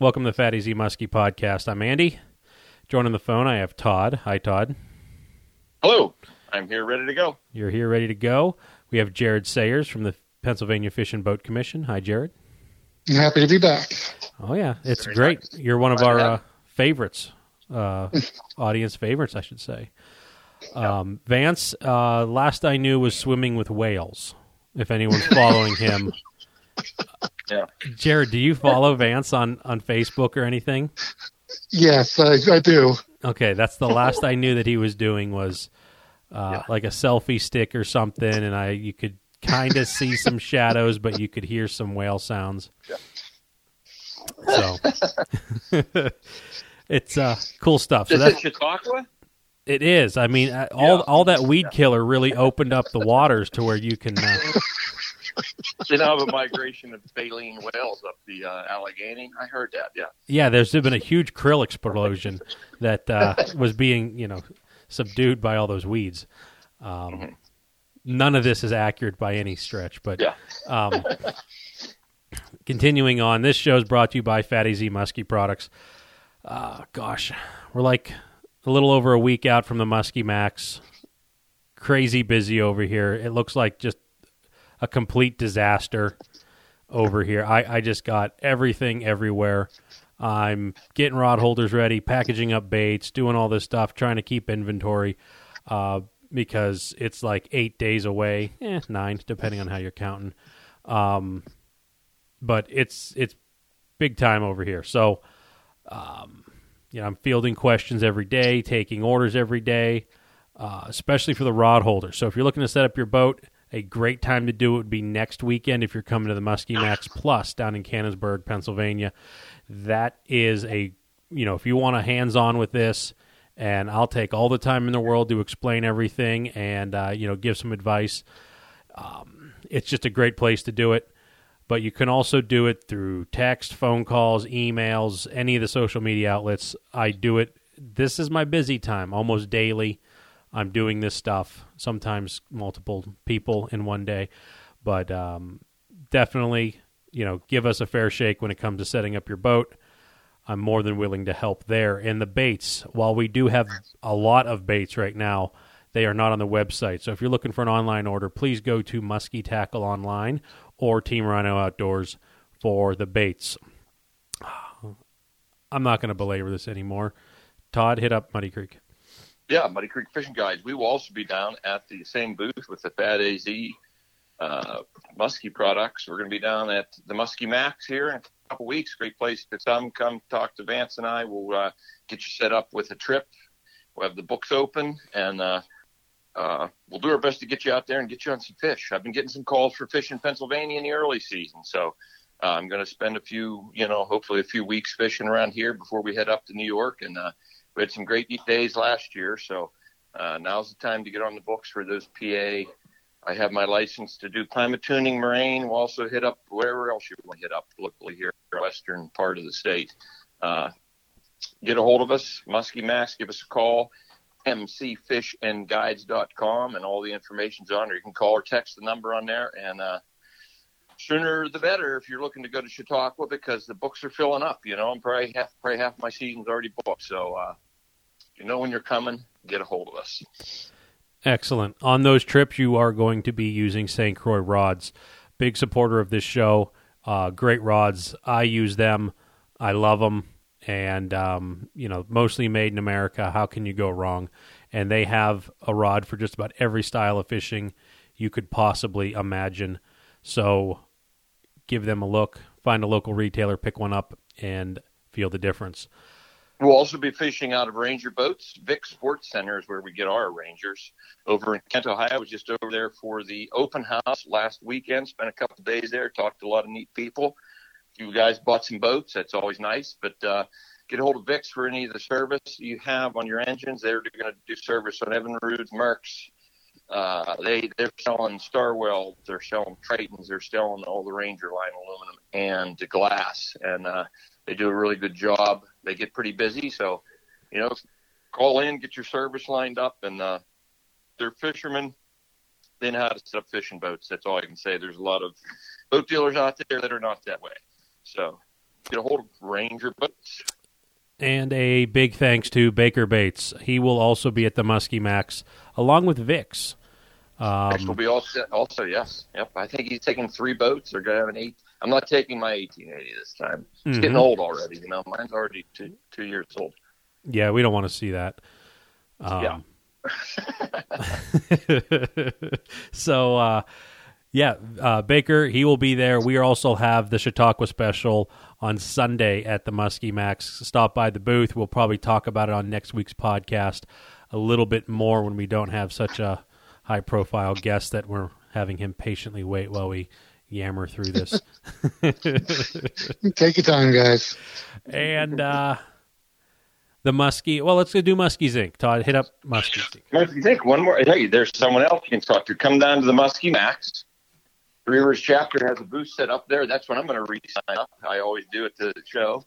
Welcome to the Fat AZ Musky Podcast. I'm Andy. Joining the phone, I have Todd. Hi, Todd. Hello. I'm here ready to go. You're here ready to go. We have Jared Sayers from the Pennsylvania Fish and Boat Commission. Hi, Jared. Happy to be back. Oh, yeah. It's very great. Nice. You're one of our favorites, audience favorites, I should say. Vance, last I knew, was swimming with whales, if anyone's following him. Yeah. Jared, do you follow Vance on Facebook or anything? Yes, I do. Okay, that's the last I knew that he was doing was like a selfie stick or something, and you could kind of see some shadows, but you could hear some whale sounds. Yeah. So it's cool stuff. Is it Chautauqua? It is. I mean, all that weed killer really opened up the waters to where you can. They now have a migration of baleen whales up the Allegheny. I heard that, yeah. Yeah, there's been a huge krill explosion that was being, subdued by all those weeds. Mm-hmm. None of this is accurate by any stretch, but continuing on, this show is brought to you by Fat AZ Musky Products. We're like a little over a week out from the Muskie Max. Crazy busy over here. It looks like just a complete disaster over here. I just got everything everywhere. I'm getting rod holders ready, packaging up baits, doing all this stuff, trying to keep inventory because it's like 8 days away, 9, depending on how you're counting. But it's big time over here. So, I'm fielding questions every day, taking orders every day, especially for the rod holders. So if you're looking to set up your boat, a great time to do it would be next weekend if you're coming to the Muskie Max Plus down in Cannonsburg, Pennsylvania. That is if you want a hands-on with this, and I'll take all the time in the world to explain everything and, give some advice. It's just a great place to do it. But you can also do it through text, phone calls, emails, any of the social media outlets. I do it. This is my busy time, almost daily. I'm doing this stuff, sometimes multiple people in one day, but definitely, give us a fair shake when it comes to setting up your boat. I'm more than willing to help there. And the baits, while we do have a lot of baits right now, they are not on the website. So if you're looking for an online order, please go to Musky Tackle Online or Team Rhino Outdoors for the baits. I'm not going to belabor this anymore. Todd, hit up Muddy Creek. Yeah, Muddy Creek Fishing Guides. We will also be down at the same booth with the Fat AZ Muskie products. We're going to be down at the Muskie Max here in a couple weeks. Great place to come talk to Vance and I. We'll get you set up with a trip. We'll have the books open, and we'll do our best to get you out there and get you on some fish. I've been getting some calls for fish in Pennsylvania in the early season, so I'm going to spend hopefully a few weeks fishing around here before we head up to New York, and we had some great days last year, so now's the time to get on the books for those PA. I have my license to do Pymatuning, Moraine. We'll also hit up wherever else you want to hit up locally here in the western part of the state. Get a hold of us, Muskie Max. Give us a call, mcfishandguides.com, and all the information's on there. You can call or text the number on there, and sooner the better if you're looking to go to Chautauqua because the books are filling up. I'm probably half my season's already booked, so when you're coming, get a hold of us. Excellent. On those trips, you are going to be using St. Croix rods. Big supporter of this show. Great rods. I use them. I love them. And, mostly made in America. How can you go wrong? And they have a rod for just about every style of fishing you could possibly imagine. So give them a look. Find a local retailer, pick one up, and feel the difference. We'll also be fishing out of Ranger Boats. Vicks Sports Center is where we get our Rangers. Over in Kent, Ohio, I was just over there for the open house last weekend. Spent a couple days there, talked to a lot of neat people. You guys bought some boats. That's always nice. But get a hold of Vicks for any of the service you have on your engines. They're going to do service on Evinrude, Mercs. They're selling Starwells. They're selling Tritons. They're selling all the Ranger line aluminum and the glass. And they do a really good job. They get pretty busy, so, call in, get your service lined up, and they're fishermen. They know how to set up fishing boats. That's all I can say. There's a lot of boat dealers out there that are not that way. So get a hold of Ranger Boats. And a big thanks to Baker Bates. He will also be at the Muskie Max, along with Vicks. Max will be also, yes. Yep. I think he's taking 3 boats. They're going to have an 8. I'm not taking my 1880 this time. It's getting old already. You know, mine's already two years old. Yeah, we don't want to see that. Yeah. So, Baker, he will be there. We also have the Chautauqua special on Sunday at the Muskie Max. Stop by the booth. We'll probably talk about it on next week's podcast a little bit more when we don't have such a high-profile guest that we're having him patiently wait while we yammer through this. Take your time, guys. And the Muskie. Well, let's go do Muskies Inc. Todd, hit up Muskies Inc. Muskies Inc. One more. Hey, there's someone else you can talk to. Come down to the Muskie Max. Three Rivers chapter has a booth set up there. That's when I'm going to re-sign up. I always do at the show.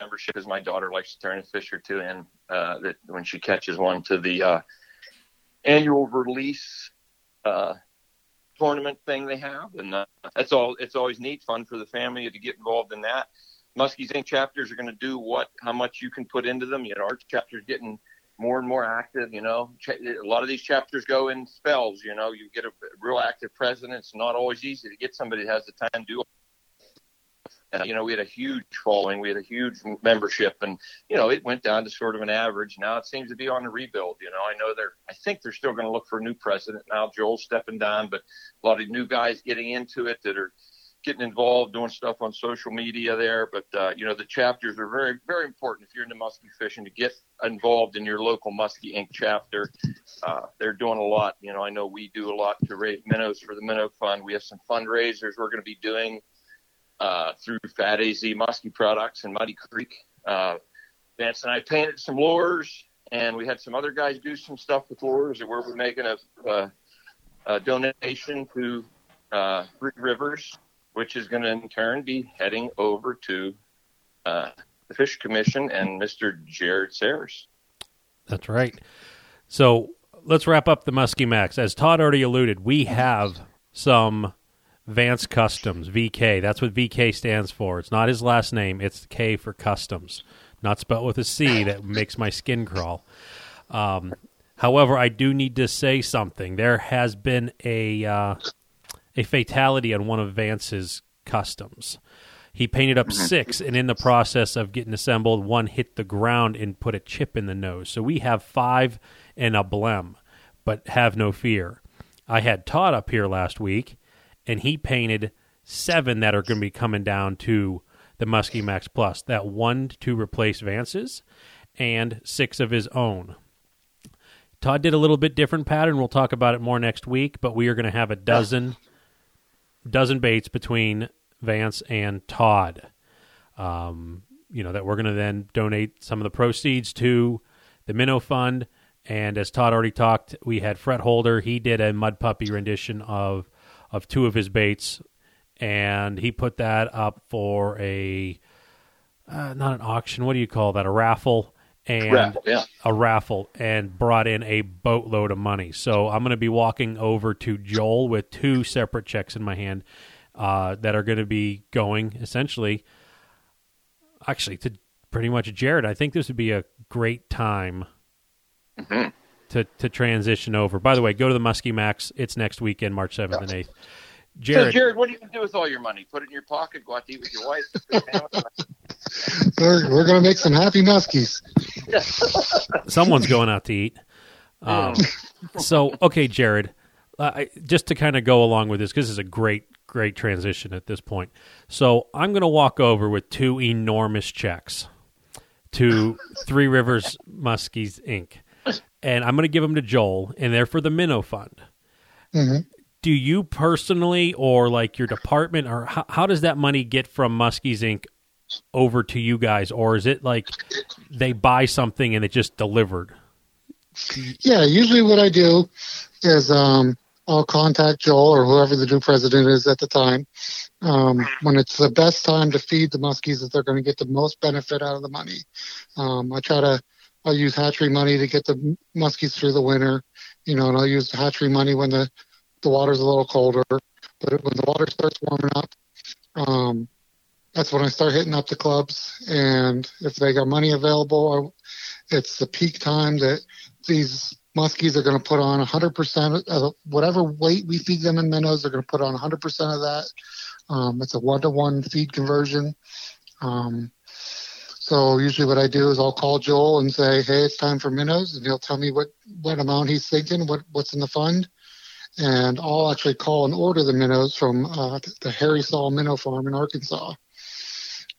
Membership is my daughter likes to turn a fish or two in that when she catches one to the annual release tournament thing they have, and that's all. It's always neat, fun for the family to get involved in that. Muskies Inc. chapters are going to do how much you can put into them. You know, our chapter's getting more and more active. You know, a lot of these chapters go in spells. You know, you get a real active president. It's not always easy to get somebody that has the time to do. You know, we had a huge following. We had a huge membership, and you know, it went down to sort of an average. Now it seems to be on a rebuild. You know, I know I think they're still going to look for a new president now. Joel's stepping down, but a lot of new guys getting into it that are getting involved, doing stuff on social media there. But you know, the chapters are very, very important if you're into musky fishing to get involved in your local Muskie Inc. chapter. They're doing a lot. You know, I know we do a lot to raise minnows for the Minnow Fund. We have some fundraisers we're going to be doing. Through Fat AZ Musky products in Muddy Creek. Vance and I painted some lures, and we had some other guys do some stuff with lures, and we're making a donation to Three Rivers, which is going to in turn be heading over to the Fish Commission and Mr. Jared Sayers. That's right. So let's wrap up the Muskie Max. As Todd already alluded, we have some Vance Customs, VK. That's what VK stands for. It's not his last name. It's K for Customs. Not spelled with a C. That makes my skin crawl. However, I do need to say something. There has been a fatality on one of Vance's customs. He painted up 6, and in the process of getting assembled, one hit the ground and put a chip in the nose. So we have 5 and a blem, but have no fear. I had Todd up here last week, and he painted 7 that are going to be coming down to the Muskie Max Plus. That one to replace Vance's and 6 of his own. Todd did a little bit different pattern. We'll talk about it more next week, but we are going to have a dozen baits between Vance and Todd. You know, that we're going to then donate some of the proceeds to the Minnow Fund. And as Todd already talked, we had Fred Holder. He did a Mud Puppy rendition of 2 of his baits, and he put that up for a, not an auction, what do you call that, a raffle? And raffle, yeah. A raffle, and brought in a boatload of money. So I'm going to be walking over to Joel with 2 separate checks in my hand that are going to be going, essentially, actually, to pretty much Jared. I think this would be a great time to transition over. By the way, go to the Muskie Max. It's next weekend, March 7th and 8th. Jared, what are you going to do with all your money? Put it in your pocket, go out to eat with your wife? We're going to make some happy muskies. Someone's going out to eat. Okay, Jared, just to kind of go along with this, because this is a great, great transition at this point. So I'm going to walk over with 2 enormous checks to Three Rivers Muskies, Inc., and I'm going to give them to Joel, and they're for the Minnow Fund. Mm-hmm. Do you personally, or like your department, or how does that money get from Muskies Inc. over to you guys? Or is it like they buy something and it just delivered? Yeah, usually what I do is I'll contact Joel or whoever the new president is at the time when it's the best time to feed the muskies that they're going to get the most benefit out of the money. I'll use hatchery money to get the muskies through the winter, you know, and I'll use hatchery money when the water's a little colder. But when the water starts warming up, that's when I start hitting up the clubs. And if they got money available, it's the peak time that these muskies are going to put on 100% of whatever weight we feed them in minnows. They're going to put on 100% of that. It's a 1-to-1 feed conversion. So usually what I do is I'll call Joel and say, hey, it's time for minnows. And he'll tell me what amount he's thinking, what's in the fund. And I'll actually call and order the minnows from the Harry Saul Minnow Farm in Arkansas.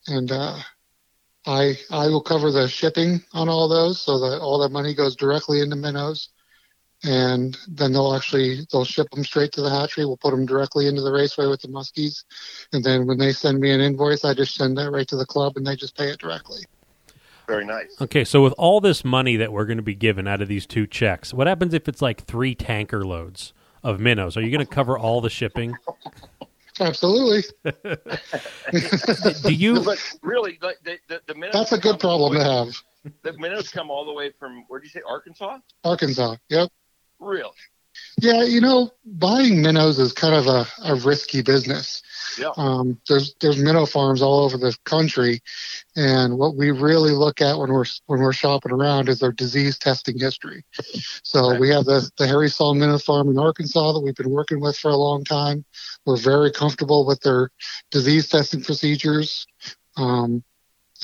And I will cover the shipping on all those so that all that money goes directly into minnows. And then they'll ship them straight to the hatchery. We'll put them directly into the raceway with the muskies. And then when they send me an invoice, I just send that right to the club and they just pay it directly. Very nice. Okay, so with all this money that we're going to be given out of these two checks, what happens if it's like 3 tanker loads of minnows? Are you going to cover all the shipping? Absolutely. Do you? But really, the minnows. That's a good problem to have. The minnows come all the way from, where did you say, Arkansas? Arkansas, yep. Really? Yeah, buying minnows is kind of a risky business. Yeah. There's minnow farms all over the country, and what we really look at when we're shopping around is their disease testing history. So right. We have the Harry Saul Minnow Farm in Arkansas that we've been working with for a long time. We're very comfortable with their disease testing procedures.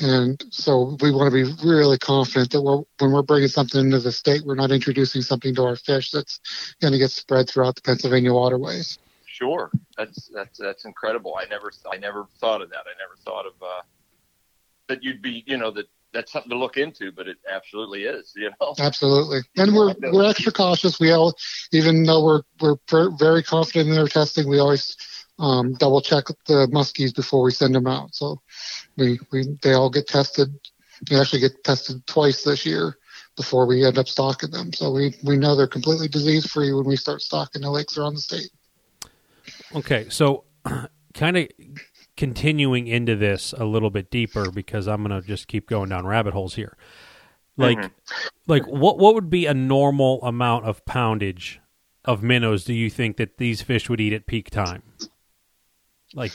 And so we want to be really confident that when we're bringing something into the state, we're not introducing something to our fish that's going to get spread throughout the Pennsylvania waterways. Sure, that's incredible. I never thought of that. I never thought of that you'd be that's something to look into. But it absolutely is. Absolutely. And we're extra cautious. We all, even though we're very confident in their testing, we always double check the muskies before we send them out. So. They all get tested. They actually get tested twice this year before we end up stocking them. So we know they're completely disease-free when we start stocking the lakes around the state. Okay, so kind of continuing into this a little bit deeper, because I'm going to just keep going down rabbit holes here. Like what would be a normal amount of poundage of minnows do you think that these fish would eat at peak time? Like...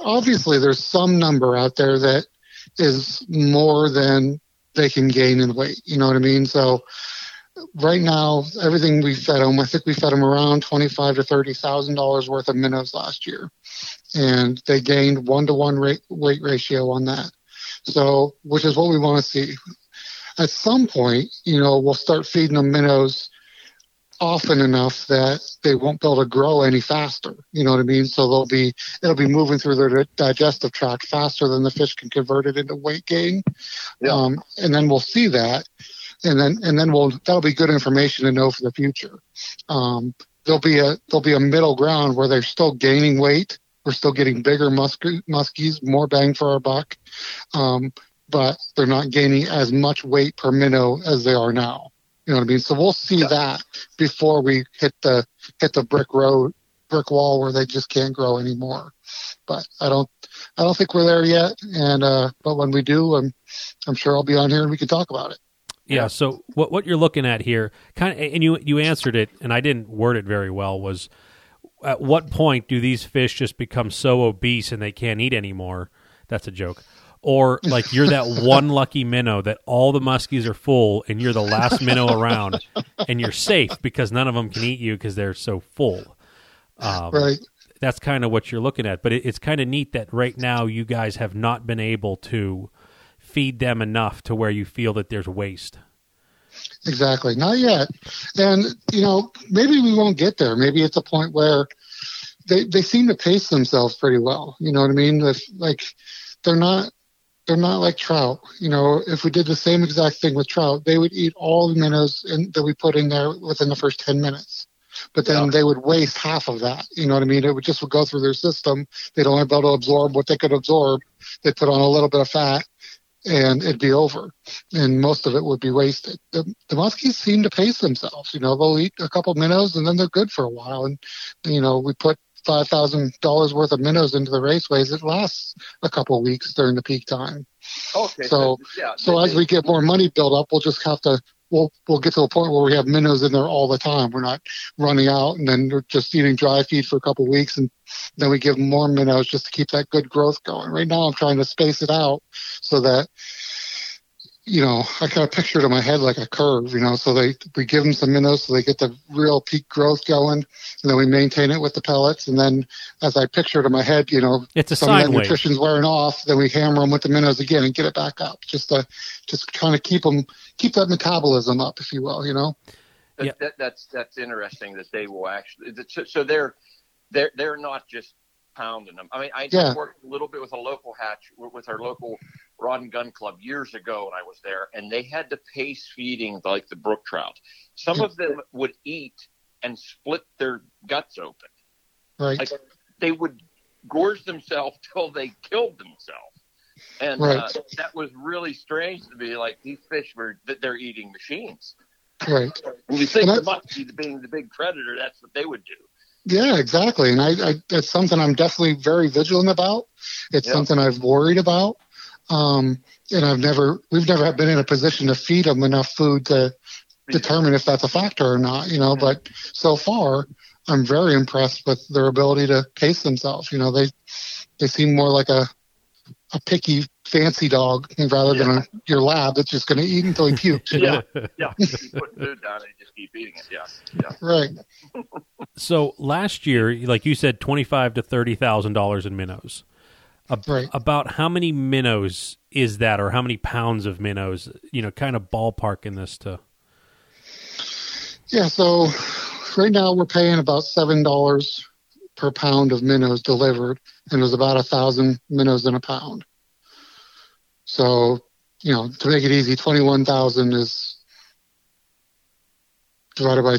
obviously there's some number out there that is more than they can gain in weight. You know what I mean? So right now, everything we fed them, I think we fed them around $25,000 to $30,000 worth of minnows last year. And they gained 1-to-1 weight ratio on that. So, which is what we want to see. At some point, we'll start feeding them minnows often enough that they won't be able to grow any faster. You know what I mean? So it'll be moving through their digestive tract faster than the fish can convert it into weight gain. Yeah. And then we'll see that. And then that'll be good information to know for the future. There'll be a middle ground where they're still gaining weight. We're still getting bigger muskies, more bang for our buck. But they're not gaining as much weight per minnow as they are now. You know what I mean? So we'll see that before we hit the brick wall where they just can't grow anymore. But I don't think we're there yet. And but when we do, I'm sure I'll be on here and we can talk about it. Yeah. So what you're looking at here, kind of, and you answered it, and I didn't word it very well. Was at what point do these fish just become so obese and they can't eat anymore? That's a joke. Or like you're that one lucky minnow that all the muskies are full and you're the last minnow around and you're safe because none of them can eat you because they're so full. Right. That's kind of what you're looking at. But it's kind of neat that right now you guys have not been able to feed them enough to where you feel that there's waste. Exactly. Not yet. And, maybe we won't get there. Maybe it's a point where they seem to pace themselves pretty well. You know what I mean? If, like, they're not like trout. If we did the same exact thing with trout, they would eat all the minnows that we put in there within the first 10 minutes. But then they would waste half of that. You know what I mean? It would just go through their system. They'd only be able to absorb what they could absorb. They put on a little bit of fat, and it'd be over. And most of it would be wasted. The muskies seem to pace themselves. They'll eat a couple minnows, and then they're good for a while. And, we put $5,000 worth of minnows into the raceways. It lasts a couple of weeks during the peak time. Okay. So as we get more money built up, we'll just have to we'll get to the point where we have minnows in there all the time. We're not running out, and then we're just eating dry feed for a couple of weeks, and then we give them more minnows just to keep that good growth going. Right now, I'm trying to space it out so that, you know, I kind of picture it in my head like a curve, you know, so we give them some minnows so they get the real peak growth going, and then we maintain it with the pellets. And then as I picture it in my head, you know, it's some of that nutrition's wearing off, then we hammer them with the minnows again and get it back up, just kind of keep that metabolism up, if you will, you know? Yep. That's interesting that they will actually, so they're not just pounding them. I mean, I worked a little bit with a local hatch, with our local rod and gun club years ago when I was there, and they had the pace feeding like the brook trout. Some of them would eat and split their guts open. Right. Like, they would gorge themselves till they killed themselves. And that was really strange to be like, these fish they're eating machines. Right. When you think the muskie being the big predator, that's what they would do. Yeah, exactly. And I that's something I'm definitely very vigilant about. It's something I've worried about. And we've never been in a position to feed them enough food to determine if that's a factor or not, you know, but so far I'm very impressed with their ability to pace themselves. You know, they seem more like a picky fancy dog rather than your lab that's just going to eat until he pukes. You put food down and just keep eating it. Yeah. Right. So last year, like you said, $25,000 to $30,000 in minnows. About how many minnows is that, or how many pounds of minnows, you know, kind of ballpark in this too? Yeah, so right now we're paying about $7 per pound of minnows delivered, and there's about 1,000 minnows in a pound. So, you know, to make it easy, 21,000 is divided by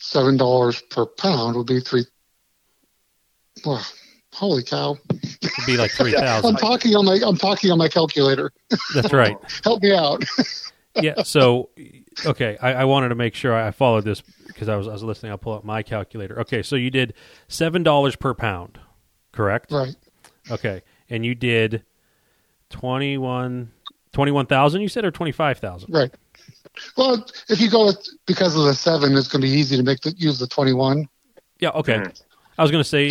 $7 per pound would be holy cow. It'd be like 3,000. I'm talking on my calculator. That's right. Help me out. Yeah. So, okay. I wanted to make sure I followed this because I was listening. I'll pull up my calculator. Okay. So you did $7 per pound, correct? Right. Okay. And you did 21,000 you said, or 25,000? Right. Well, if you go with, because of the 7, it's going to be easy to use the 21. Yeah. Okay. Mm-hmm. I was going to say,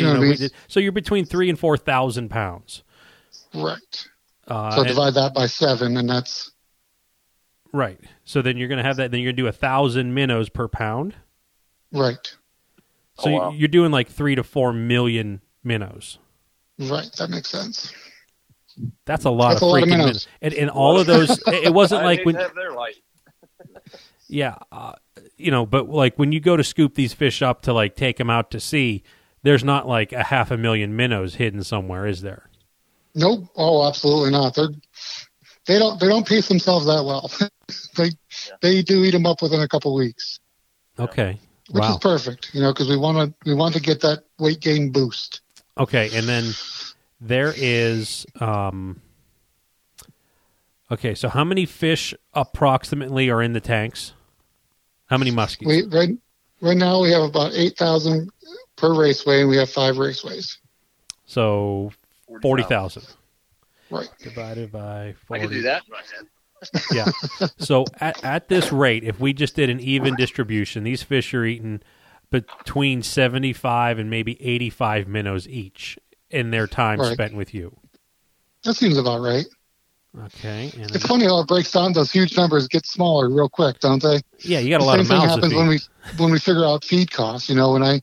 so you're between 3,000 and 4,000 pounds. Right. So divide that by 7, and that's... Right. So then you're going to have that, then you're going to do 1,000 minnows per pound. Right. So you're doing like 3 to 4 million minnows. Right. That makes sense. That's a lot of freaking minnows. And all of those, it wasn't like... when. Have their life. Yeah. You know, but like when you go to scoop these fish up to like take them out to sea... There's not like 500,000 minnows hidden somewhere, is there? Nope. Oh, absolutely not. They don't pace themselves that well. They do eat them up within a couple of weeks. Okay. Which is perfect, you know, because we want to get that weight gain boost. Okay, and then there is okay, so how many fish approximately are in the tanks? How many muskies? Right now we have about 8,000 per raceway, and we have 5 raceways. So 40,000. Right. Divided by 40. I can do that. Yeah. So at this rate, if we just did an even distribution, these fish are eating between 75 and maybe 85 minnows each in their time spent with you. That seems about right. Okay. And it's funny how it breaks down. Those huge numbers get smaller real quick, don't they? Yeah, you got a lot of mouths. The same thing happens when we figure out feed costs. You know, when I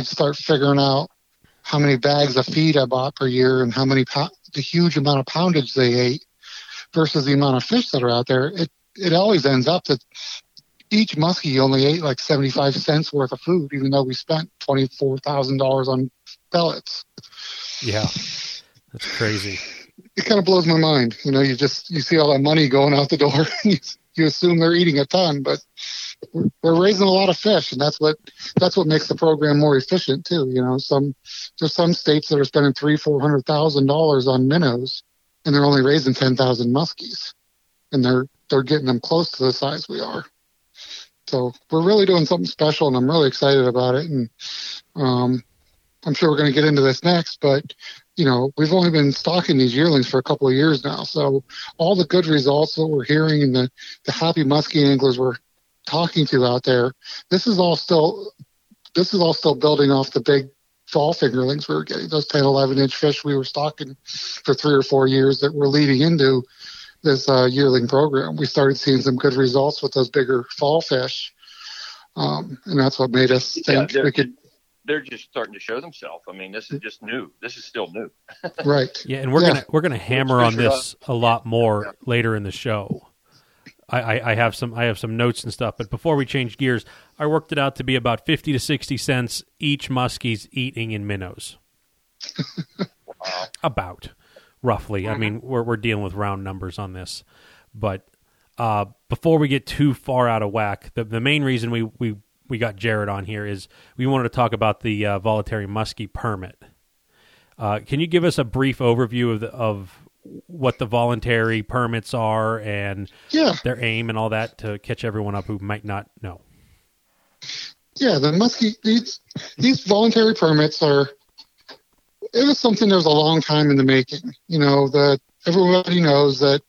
start figuring out how many bags of feed I bought per year and how many the huge amount of poundage they ate versus the amount of fish that are out there, it always ends up that each muskie only ate like 75 cents worth of food, even though we spent $24,000 on pellets. Yeah, that's crazy. It kind of blows my mind. You know, you see all that money going out the door and you assume they're eating a ton, but we're raising a lot of fish, and that's what makes the program more efficient too. You know, there's some states that are spending $300,000 to $400,000 on minnows, and they're only raising 10,000 muskies, and they're getting them close to the size we are. So we're really doing something special, and I'm really excited about it. And I'm sure we're going to get into this next, but, you know, we've only been stocking these yearlings for a couple of years now. So all the good results that we're hearing and the happy muskie anglers we're talking to out there, this is all still building off the big fall fingerlings we were getting, those 10, 11-inch fish we were stocking for 3 or 4 years that were leading into this yearling program. We started seeing some good results with those bigger fall fish, and that's what made us think we could. They're just starting to show themselves. I mean, this is just new. This is still new. Right. Yeah, and we're gonna hammer on this a lot more later in the show. I have some notes and stuff, but before we change gears, I worked it out to be about 50 to 60 cents each muskie's eating in minnows. About, roughly. I mean, we're dealing with round numbers on this. But before we get too far out of whack, the main reason we got Jared on here is we wanted to talk about the voluntary muskie permit. Can you give us a brief overview of what the voluntary permits are and their aim and all that to catch everyone up who might not know? Yeah, the muskie, these voluntary permits are, it was something that was a long time in the making. You know, that everybody knows that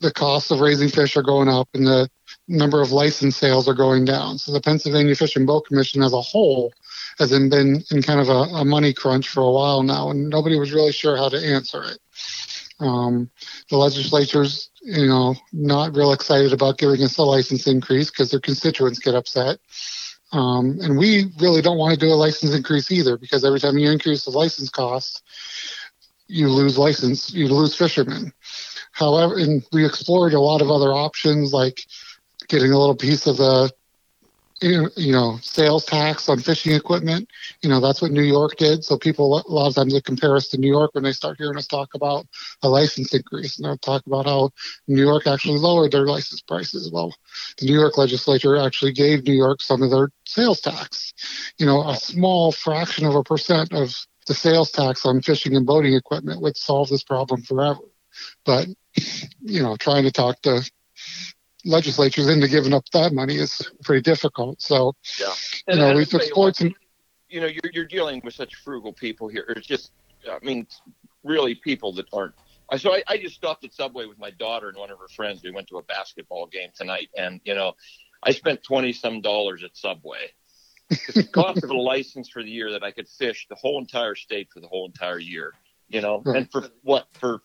the costs of raising fish are going up and the number of license sales are going down. So the Pennsylvania Fish and Boat Commission as a whole has been in kind of a money crunch for a while now, and nobody was really sure how to answer it. The legislature's, you know, not real excited about giving us a license increase because their constituents get upset. And we really don't want to do a license increase either, because every time you increase the license cost, you lose fishermen. However, and we explored a lot of other options, like getting a little piece of the, you know, sales tax on fishing equipment. You know, that's what New York did. So people, a lot of times they compare us to New York when they start hearing us talk about a license increase, and they'll talk about how New York actually lowered their license prices. Well, the New York legislature actually gave New York some of their sales tax, you know, a small fraction of a percent of the sales tax on fishing and boating equipment, which solved this problem forever. But, you know, trying to talk to legislatures into giving up that money is pretty difficult. So, you know, we've explored some. You know, you're dealing with such frugal people here. It's just, I mean, really people that aren't. So I just stopped at Subway with my daughter and one of her friends. We went to a basketball game tonight, and you know, I spent $20 some at Subway. It's the cost of a license for the year that I could fish the whole entire state for the whole entire year. You know, right. And for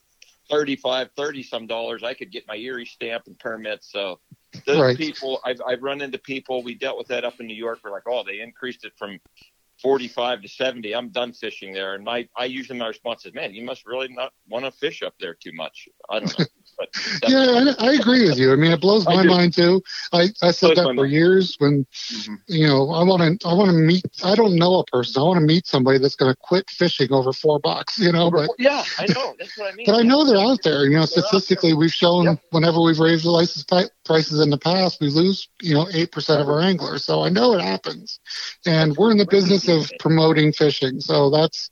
30 some dollars, I could get my Erie stamp and permit. So those people, I've run into people. We dealt with that up in New York. We're like, oh, they increased it from 45 to 70. I'm done fishing there. And I usually my response is, man, you must really not want to fish up there too much. I don't know. But I agree with you. I mean, it blows my mind too. I said that for years when, you know, I want to meet, I don't know a person. I want to meet somebody that's going to quit fishing over $4, you know, but I know. That's what I mean. But I know they're out there, you know, statistically we've shown whenever we've raised the license prices in the past, we lose, you know, 8% of our anglers. So I know it happens, and we're in the business of promoting fishing. So that's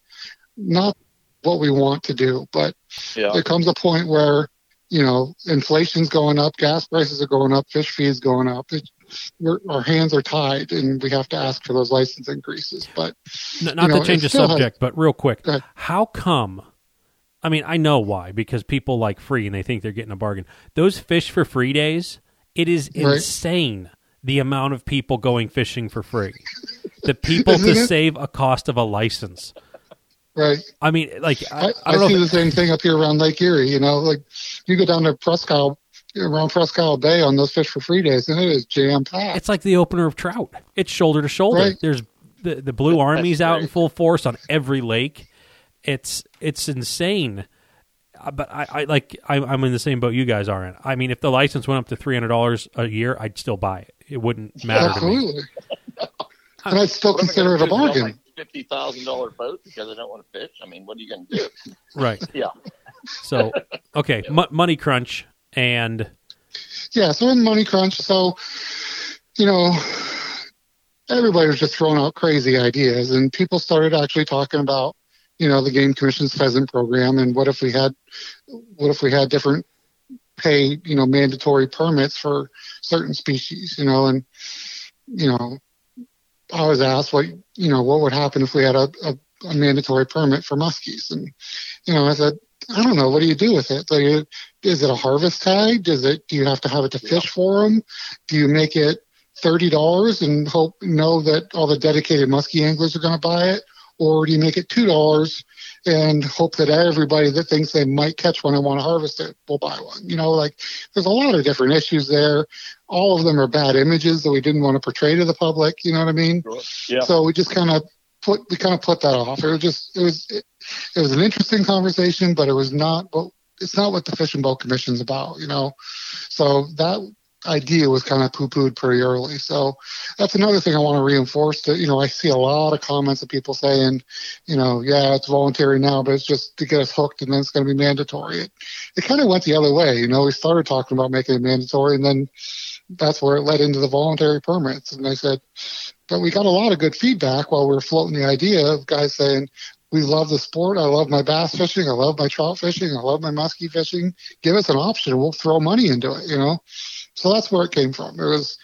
not what we want to do, but there comes a point where, you know, inflation's going up, gas prices are going up, fish fees going up. Our hands are tied, and we have to ask for those license increases. But to change the subject, but real quick, how come? I mean, I know why, because people like free and they think they're getting a bargain. Those fish for free days, it is insane the amount of people going fishing for free. The people save a cost of a license. Right. I mean, like, I see the same thing up here around Lake Erie. You know, like you go down to Presque Isle Bay on those fish for free days, and it is jam packed. It's like the opener of trout. It's shoulder to shoulder. Right. There's the Blue Army's out in full force on every lake. It's insane. But I'm in the same boat you guys are in. I mean, if the license went up to $300 a year, I'd still buy it. It wouldn't matter. Absolutely. To me. And I'd still consider it a bargain. $50,000 boat because I don't want to fish. I mean, what are you going to do? Right. Yeah. So, okay, money crunch and... Yeah, so in money crunch, so, you know, everybody was just throwing out crazy ideas, and people started actually talking about, you know, the Game Commission's pheasant program, and what if we had different pay, you know, mandatory permits for certain species, you know, and, you know, I was asked what would happen if we had a a mandatory permit for muskies. And, you know, I said, I don't know. What do you do with it? Like, is it a harvest tag? Do you have to have it to fish for them? Do you make it $30 and know that all the dedicated muskie anglers are going to buy it? Or do you make it $2 and hope that everybody that thinks they might catch one and want to harvest it will buy one? You know, like, there's a lot of different issues there. All of them are bad images that we didn't want to portray to the public. You know what I mean? Yeah. So we just kind of put that off. It was an interesting conversation, but it's not what the Fish and Boat Commission's about, you know? So that idea was kind of poo-pooed pretty early. So that's another thing I want to reinforce, that, you know, I see a lot of comments of people saying, you know, yeah, it's voluntary now, but it's just to get us hooked, and then it's going to be mandatory. It kind of went the other way. You know, we started talking about making it mandatory, and then that's where it led into the voluntary permits. And I said, but we got a lot of good feedback while we were floating the idea of guys saying, we love the sport. I love my bass fishing. I love my trout fishing. I love my muskie fishing. Give us an option. We'll throw money into it, you know? So that's where it came from. It was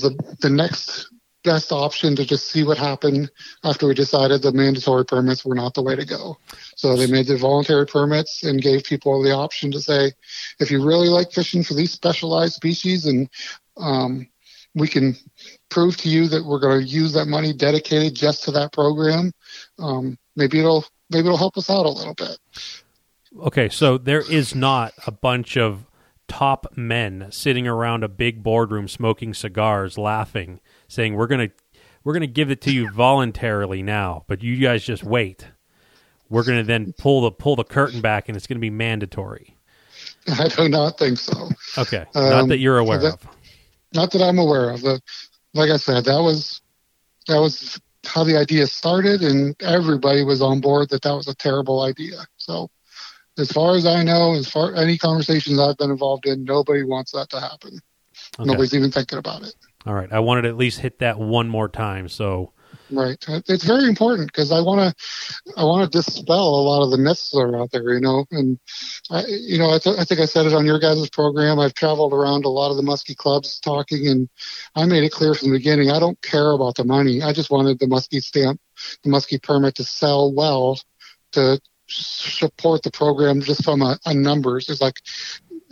the next best option to just see what happened after we decided the mandatory permits were not the way to go. So they made the voluntary permits and gave people the option to say, if you really like fishing for these specialized species, and we can prove to you that we're going to use that money dedicated just to that program, maybe it'll help us out a little bit. Okay, so there is not a bunch of top men sitting around a big boardroom smoking cigars, laughing, saying, we're gonna give it to you voluntarily now, but you guys just wait. We're gonna then pull the curtain back, and it's gonna be mandatory. I do not think so. Okay, not that you're aware of. Not that I'm aware of. Like I said, that was how the idea started, and everybody was on board that was a terrible idea. So. As far as I know, as far any conversations I've been involved in, nobody wants that to happen. Okay. Nobody's even thinking about it. All right. I wanted to at least hit that one more time. So, right. It's very important, because I want to dispel a lot of the myths that are out there, you know. And, I think I said it on your guys' program. I've traveled around a lot of the muskie clubs talking, and I made it clear from the beginning, I don't care about the money. I just wanted the muskie stamp, the muskie permit, to sell well, to support the program just from a numbers. It's like,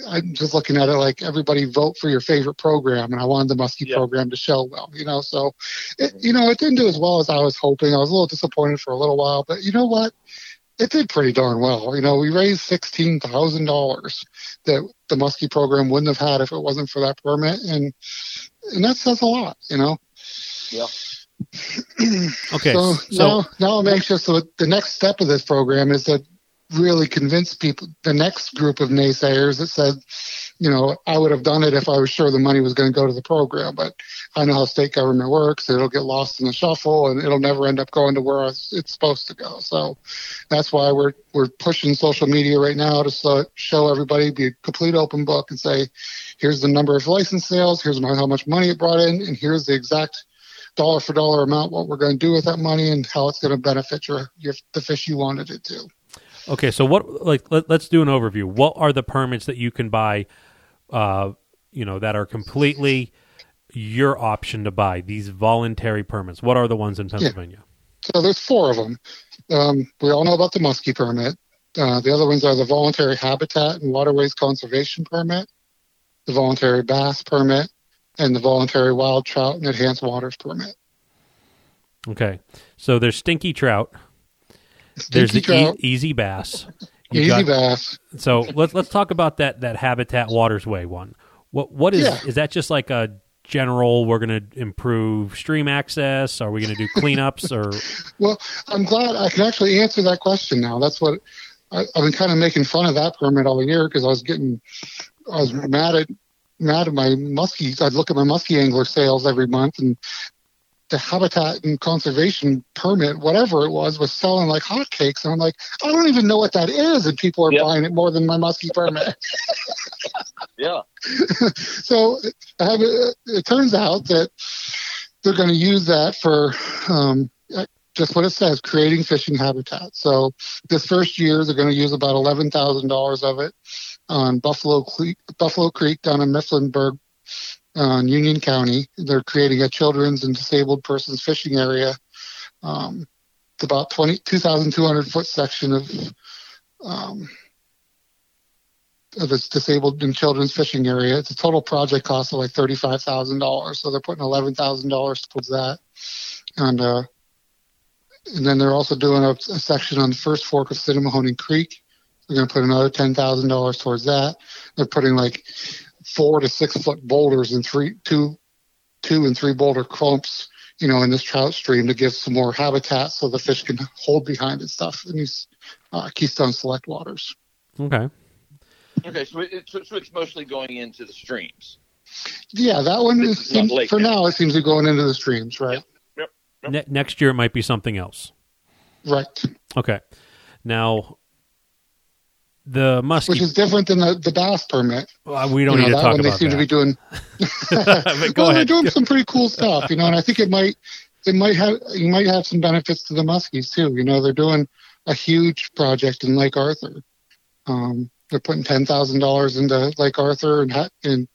I'm just looking at it like, everybody vote for your favorite program, and I wanted the muskie program to show well, you know. So it didn't do as well as I was hoping. I was a little disappointed for a little while, but you know what, it did pretty darn well. You know, we raised $16,000 that the muskie program wouldn't have had if it wasn't for that permit, and that says a lot, you know. Yeah. Okay. So now I'm anxious. So the next step of this program is to really convince people, the next group of naysayers that said, you know, I would have done it if I was sure the money was going to go to the program, but I know how state government works. It'll get lost in the shuffle, and it'll never end up going to where it's supposed to go. So that's why we're pushing social media right now to show everybody, be a complete open book, and say, here's the number of license sales, here's how much money it brought in, and here's the exact dollar for dollar amount, what we're going to do with that money, and how it's going to benefit the fish you wanted it to. Okay, so let's do an overview. What are the permits that you can buy, that are completely your option to buy, these voluntary permits? What are the ones in Pennsylvania? Yeah. So there's four of them. We all know about the muskie permit. The other ones are the voluntary habitat and waterways conservation permit, the voluntary bass permit, and the voluntary wild trout and enhanced waters permit. Okay. So there's stinky trout. There's the trout. Easy bass. Bass. So let's talk about that habitat waters way one. What is that just like a general, we're going to improve stream access? Are we going to do cleanups? Well, I'm glad I can actually answer that question now. That's what I've been kind of making fun of that permit all year, because I was mad at my muskies. I'd look at my muskie angler sales every month, and the habitat and conservation permit, whatever it was selling like hotcakes. And I'm like, I don't even know what that is. And people are buying it more than my muskie permit. Yeah. So it turns out that they're going to use that for, just what it says, creating fishing habitat. So this first year, they're going to use about $11,000 of it on Buffalo Creek down in Mifflinburg, in Union County. They're creating a children's and disabled persons fishing area It's about 2,200 foot section of its disabled and children's fishing area. It's a total project cost of like $35,000. So they're putting $11,000 towards that. And then they're also doing a section on the first fork of Cinnamahoning Creek. They're going to put another $10,000 towards that. They're putting like 4 to 6 foot boulders and two and three boulder clumps, you know, in this trout stream to give some more habitat so the fish can hold behind and stuff in these Keystone Select waters. Okay. Okay, so it's mostly going into the streams. Yeah, that one is for now. It seems to be going into the streams, right? Yep. Next year it might be something else. Right. Okay. Now, the muskie, which is different than the bass permit. Well, we don't need to talk about that. They seem to be doing. They're doing some pretty cool stuff, you know, and I think it might have some benefits to the muskies too. You know, they're doing a huge project in Lake Arthur. They're putting $10,000 into Lake Arthur, and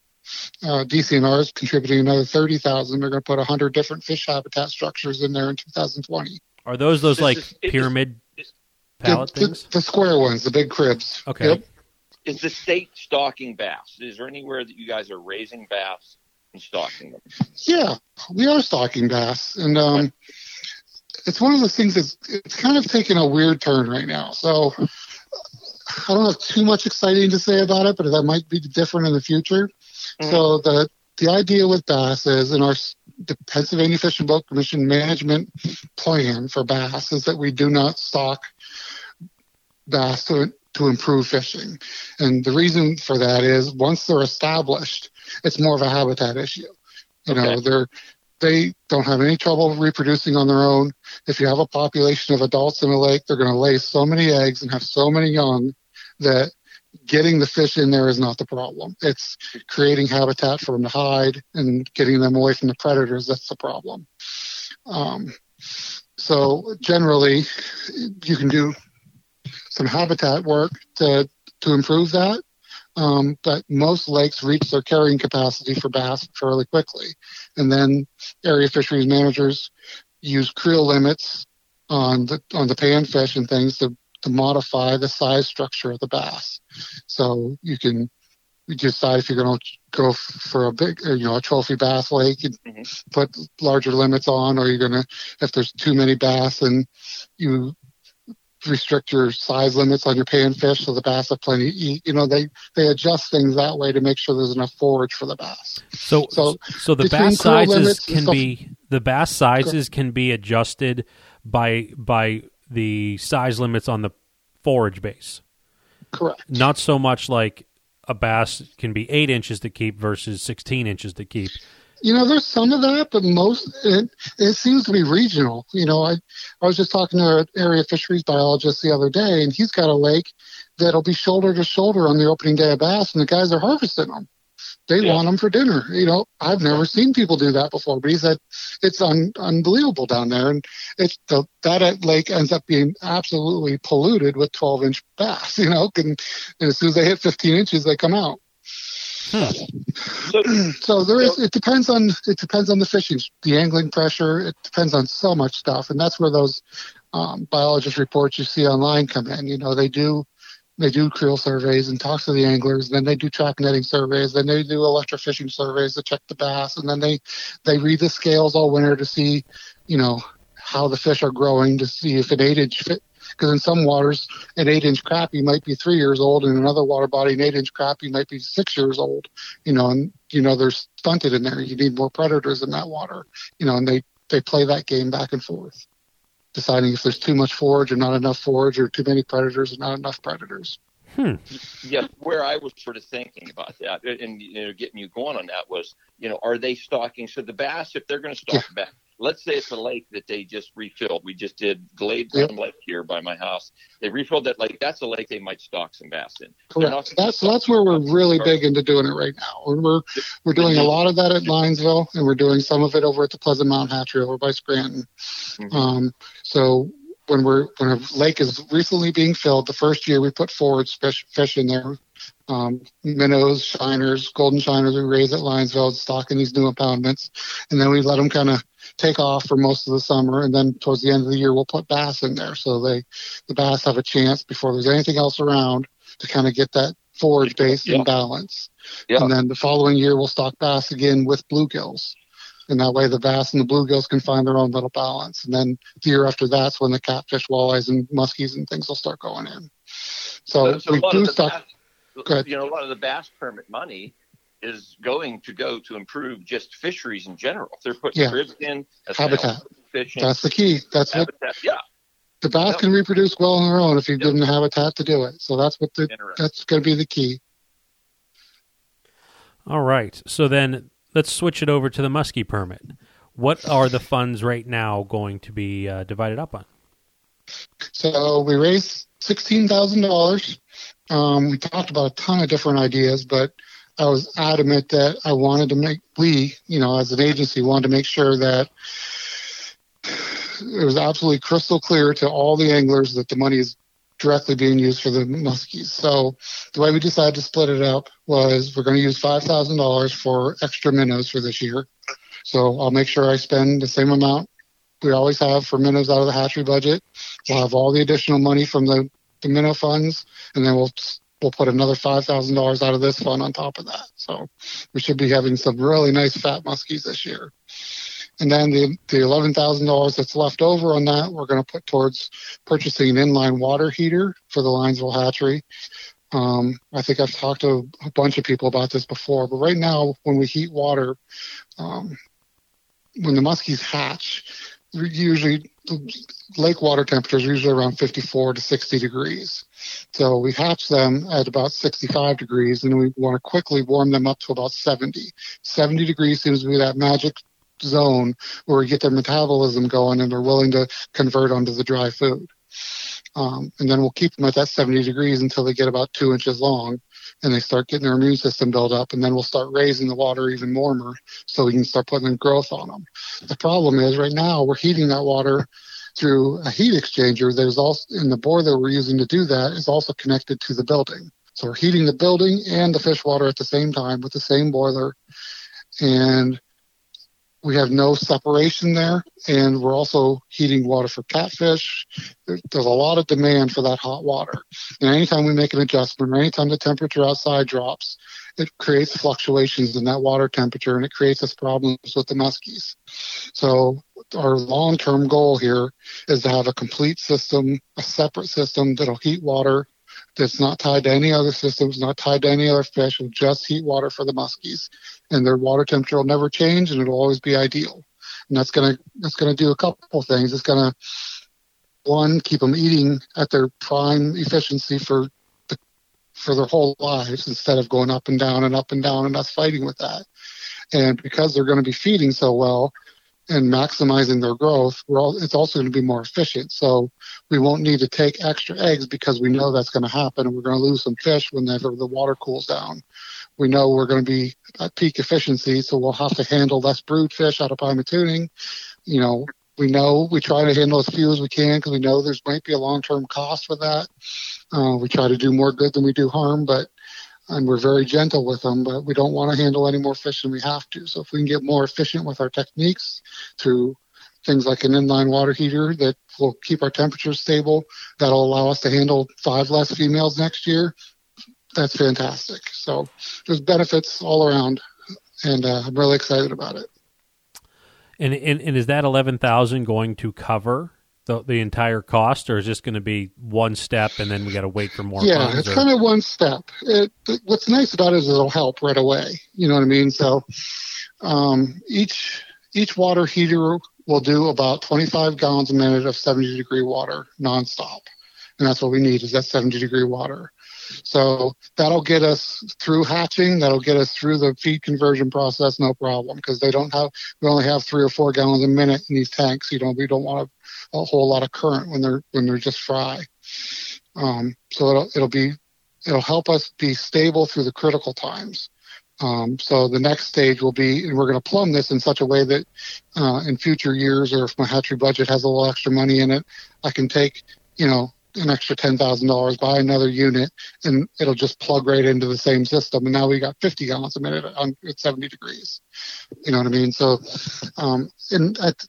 DCNR is contributing another $30,000. They're going to put 100 different fish habitat structures in there in 2020. Are those like pyramid pallet things? The square ones, the big cribs. Okay. Yep. Is the state stocking bass? Is there anywhere that you guys are raising bass and stocking them? Yeah, we are stocking bass, and right. It's one of those things that's it's kind of taking a weird turn right now. So. I don't have too much exciting to say about it, but that might be different in the future. Mm-hmm. So the idea with bass is in the Pennsylvania Fish and Boat Commission management plan for bass is that we do not stock bass to improve fishing. And the reason for that is once they're established, it's more of a habitat issue. You know, they don't have any trouble reproducing on their own. If you have a population of adults in a lake, they're going to lay so many eggs and have so many young that getting the fish in there is not the problem. It's creating habitat for them to hide and getting them away from the predators. That's the problem. So generally, you can do some habitat work to improve that. But most lakes reach their carrying capacity for bass fairly quickly. And then area fisheries managers use creel limits on the panfish and things to modify the size structure of the bass. So you can decide if you're going to go for a trophy bass lake and put larger limits on, or you're going to, if there's too many bass and you restrict your size limits on your panfish so the bass have plenty to eat. You know, they adjust things that way to make sure there's enough forage for the bass. So the bass sizes can be adjusted by the size limits on the forage base. Correct. Not so much like a bass can be 8 inches to keep versus 16 inches to keep. You know, there's some of that, but most it seems to be regional. You know, I was just talking to an area fisheries biologist the other day, and he's got a lake that'll be shoulder to shoulder on the opening day of bass, and the guys are harvesting them. They want them for dinner. You know, I've never seen people do that before, but he said it's unbelievable down there, and that lake ends up being absolutely polluted with 12-inch bass. You know, and as soon as they hit 15 inches, they come out. Huh. So there is. It depends on the fishing, the angling pressure. It depends on so much stuff, and that's where those biologist reports you see online come in. You know, they do creel surveys and talk to the anglers. Then they do track netting surveys. Then they do electrofishing surveys to check the bass, and then they read the scales all winter to see, you know, how the fish are growing to see if an 8-inch fit. Because in some waters, an 8-inch crappie might be 3 years old, and another water body, an 8-inch crappie might be 6 years old. You know, and you know they're stunted in there. You need more predators in that water. You know, and they play that game back and forth, deciding if there's too much forage or not enough forage, or too many predators or not enough predators. Yeah, where I was sort of thinking about that, and you know, getting you going on that was, you know, are they stocking? So the bass, if they're going to stock bass. Let's say it's a lake that they just refilled. We just did Glade Glen Lake here by my house. They refilled that lake. That's a lake they might stock some bass in. Correct. That's where we're really big into doing it right now. We're doing a lot of that at Lyonsville, and we're doing some of it over at the Pleasant Mountain Hatchery over by Scranton. Mm-hmm. So when a lake is recently being filled, the first year we put forage fish in there. Minnows, shiners, golden shiners we raise at Lyonsville, stocking these new impoundments. And then we let them kind of take off for most of the summer, and then towards the end of the year we'll put bass in there, so the bass have a chance before there's anything else around to kind of get that forage base in balance. Yeah. And then the following year we'll stock bass again with bluegills, and that way the bass and the bluegills can find their own little balance. And then the year after that's when the catfish, walleyes, and muskies and things will start going in. So we do stock. You know, a lot of the bass permit money is going to improve just fisheries in general. They're putting ribs in. Habitat. Fishing. That's the key. That's habitat. The bass can reproduce well on their own if you give them the habitat to do it. So that's going to be the key. All right. So then let's switch it over to the muskie permit. What are the funds right now going to be divided up on? So we raised $16,000. We talked about a ton of different ideas, but I was adamant that I wanted to as an agency, wanted to make sure that it was absolutely crystal clear to all the anglers that the money is directly being used for the muskies. So the way we decided to split it up was we're going to use $5,000 for extra minnows for this year. So I'll make sure I spend the same amount we always have for minnows out of the hatchery budget. We'll have all the additional money from the minnow funds, and then we'll put another $5,000 out of this fund on top of that. So we should be having some really nice fat muskies this year. And then the $11,000 that's left over on that, we're going to put towards purchasing an inline water heater for the Lyonsville Hatchery. I think I've talked to a bunch of people about this before, but right now when we heat water, when the muskies hatch, usually lake water temperatures are usually around 54 to 60 degrees. So we hatch them at about 65 degrees, and we want to quickly warm them up to about 70. 70 degrees seems to be that magic zone where we get their metabolism going and they're willing to convert onto the dry food. And then we'll keep them at that 70 degrees until they get about 2 inches long and they start getting their immune system built up, and then we'll start raising the water even warmer so we can start putting in growth on them. The problem is right now we're heating that water through a heat exchanger that is also in the bore that we're using to do that is also connected to the building. So we're heating the building and the fish water at the same time with the same boiler, and we have no separation there, and we're also heating water for catfish. There's a lot of demand for that hot water. And anytime we make an adjustment or anytime the temperature outside drops, it creates fluctuations in that water temperature, and it creates us problems with the muskies. So our long-term goal here is to have a complete system, a separate system that'll heat water that's not tied to any other systems, not tied to any other fish. It'll just heat water for the muskies, and their water temperature will never change, and it'll always be ideal. And that's gonna do a couple things. It's gonna, one, keep them eating at their prime efficiency for their whole lives instead of going up and down and up and down and us fighting with that. And because they're going to be feeding so well and maximizing their growth, it's also going to be more efficient. So we won't need to take extra eggs because we know that's going to happen, and we're going to lose some fish whenever the water cools down. We know we're going to be at peak efficiency, so we'll have to handle less brood fish out of Pymatuning. You know we try to handle as few as we can because we know there's might be a long-term cost for that. We try to do more good than we do harm, and we're very gentle with them, but we don't want to handle any more fish than we have to. So if we can get more efficient with our techniques through things like an inline water heater that will keep our temperatures stable, that'll allow us to handle 5 less females next year, that's fantastic. So there's benefits all around, and I'm really excited about it. And is that $11,000 going to cover the entire cost, or is this going to be one step and then we got to wait for more? Yeah, it's kind of one step. What's nice about it is it'll help right away. You know what I mean? So each water heater will do about 25 gallons a minute of 70-degree water nonstop, and that's what we need is that 70-degree water. So that'll get us through hatching. That'll get us through the feed conversion process, no problem, because we only have 3 or 4 gallons a minute in these tanks. We don't want a whole lot of current when they're just fry. So it'll help us be stable through the critical times. So the next stage will be, and we're going to plumb this in such a way that in future years, or if my hatchery budget has a little extra money in it, I can take an extra $10,000, buy another unit, and it'll just plug right into the same system. And now we got 50 gallons a minute at 70 degrees. You know what I mean? So, and at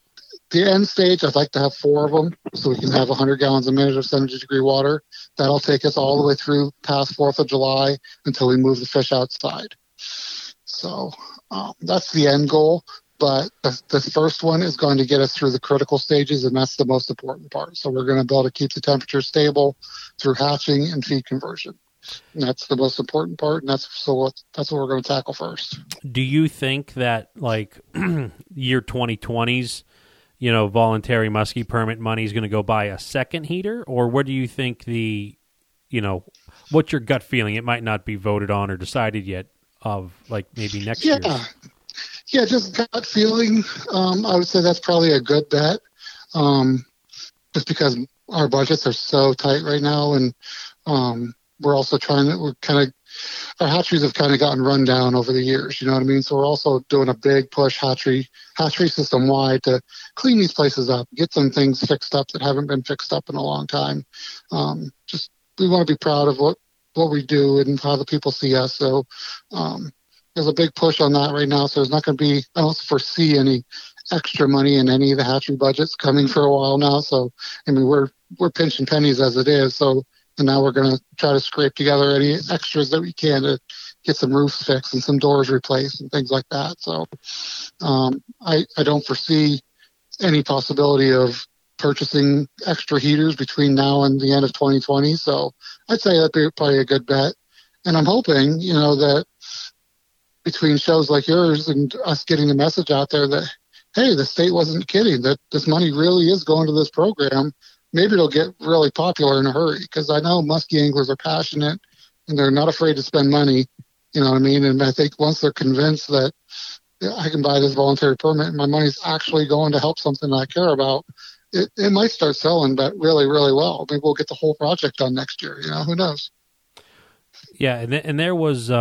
the end stage, I'd like to have four of them so we can have 100 gallons a minute of 70 degree water. That'll take us all the way through past 4th of July until we move the fish outside. So that's the end goal. But the first one is going to get us through the critical stages, and that's the most important part. So we're going to be able to keep the temperature stable through hatching and feed conversion. And that's the most important part, and that's what we're going to tackle first. Do you think that, like, year 2020's, you know, voluntary muskie permit money is going to go buy a second heater? Or what do you think the, you know, what's your gut feeling? It might not be voted on or decided yet of, like, maybe next year. Yeah, just gut feeling. I would say that's probably a good bet, just because our budgets are so tight right now, and we're also our hatcheries have kind of gotten run down over the years. You know what I mean? So we're also doing a big push hatchery system wide to clean these places up, get some things fixed up that haven't been fixed up in a long time. Just we want to be proud of what we do and how the people see us. So. There's a big push on that right now, so there's not going to be – I don't foresee any extra money in any of the hatchery budgets coming for a while now. So, I mean, we're pinching pennies as it is, so and now we're going to try to scrape together any extras that we can to get some roofs fixed and some doors replaced and things like that. So I don't foresee any possibility of purchasing extra heaters between now and the end of 2020. So I'd say that'd be probably a good bet. And I'm hoping, you know, that between shows like yours and us getting the message out there that, hey, the state wasn't kidding, that this money really is going to this program, maybe it'll get really popular in a hurry, because I know muskie anglers are passionate and they're not afraid to spend money, you know what I mean? And I think once they're convinced that I can buy this voluntary permit and my money's actually going to help something I care about, it might start selling, but really, really well. Maybe we'll get the whole project done next year, you know, who knows? Yeah, and there was...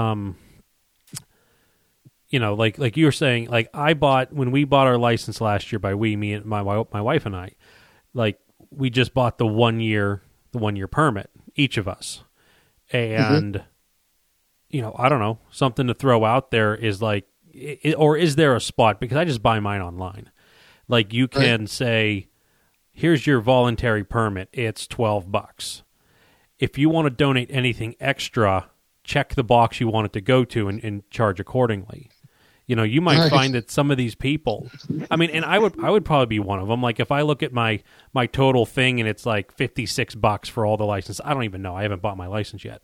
You know, like you were saying, like when we bought our license last year, by we, me and my wife and I, like we just bought the one year permit, each of us. And, you know, I don't know, something to throw out there is like, or is there a spot? Because I just buy mine online. Like you can say, here's your voluntary permit. It's $12. If you want to donate anything extra, check the box you want it to go to and charge accordingly. You know, you might find that some of these people, I mean, and I would probably be one of them. Like if I look at my total thing and it's like $56 for all the license, I don't even know. I haven't bought my license yet,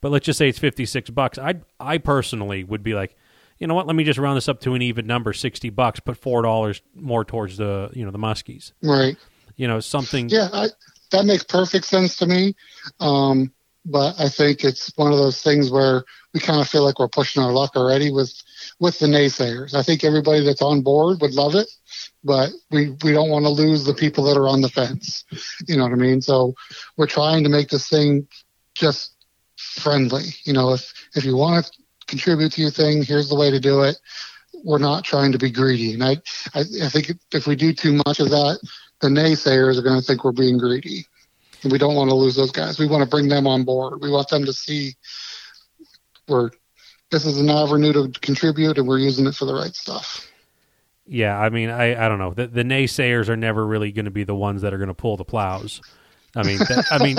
but let's just say it's $56. I personally would be like, you know what? Let me just round this up to an even number, $60, put $4 more towards the, you know, the muskies, right? You know, something. Yeah. That makes perfect sense to me. But I think it's one of those things where we kind of feel like we're pushing our luck already with the naysayers. I think everybody that's on board would love it, but we don't want to lose the people that are on the fence. You know what I mean? So we're trying to make this thing just friendly. You know, if you want to contribute to your thing, here's the way to do it. We're not trying to be greedy. And I think if we do too much of that, the naysayers are going to think we're being greedy. We don't want to lose those guys. We want to bring them on board. We want them to see this is an avenue to contribute, and we're using it for the right stuff. Yeah, I mean, I don't know. The naysayers are never really going to be the ones that are going to pull the plows. I mean,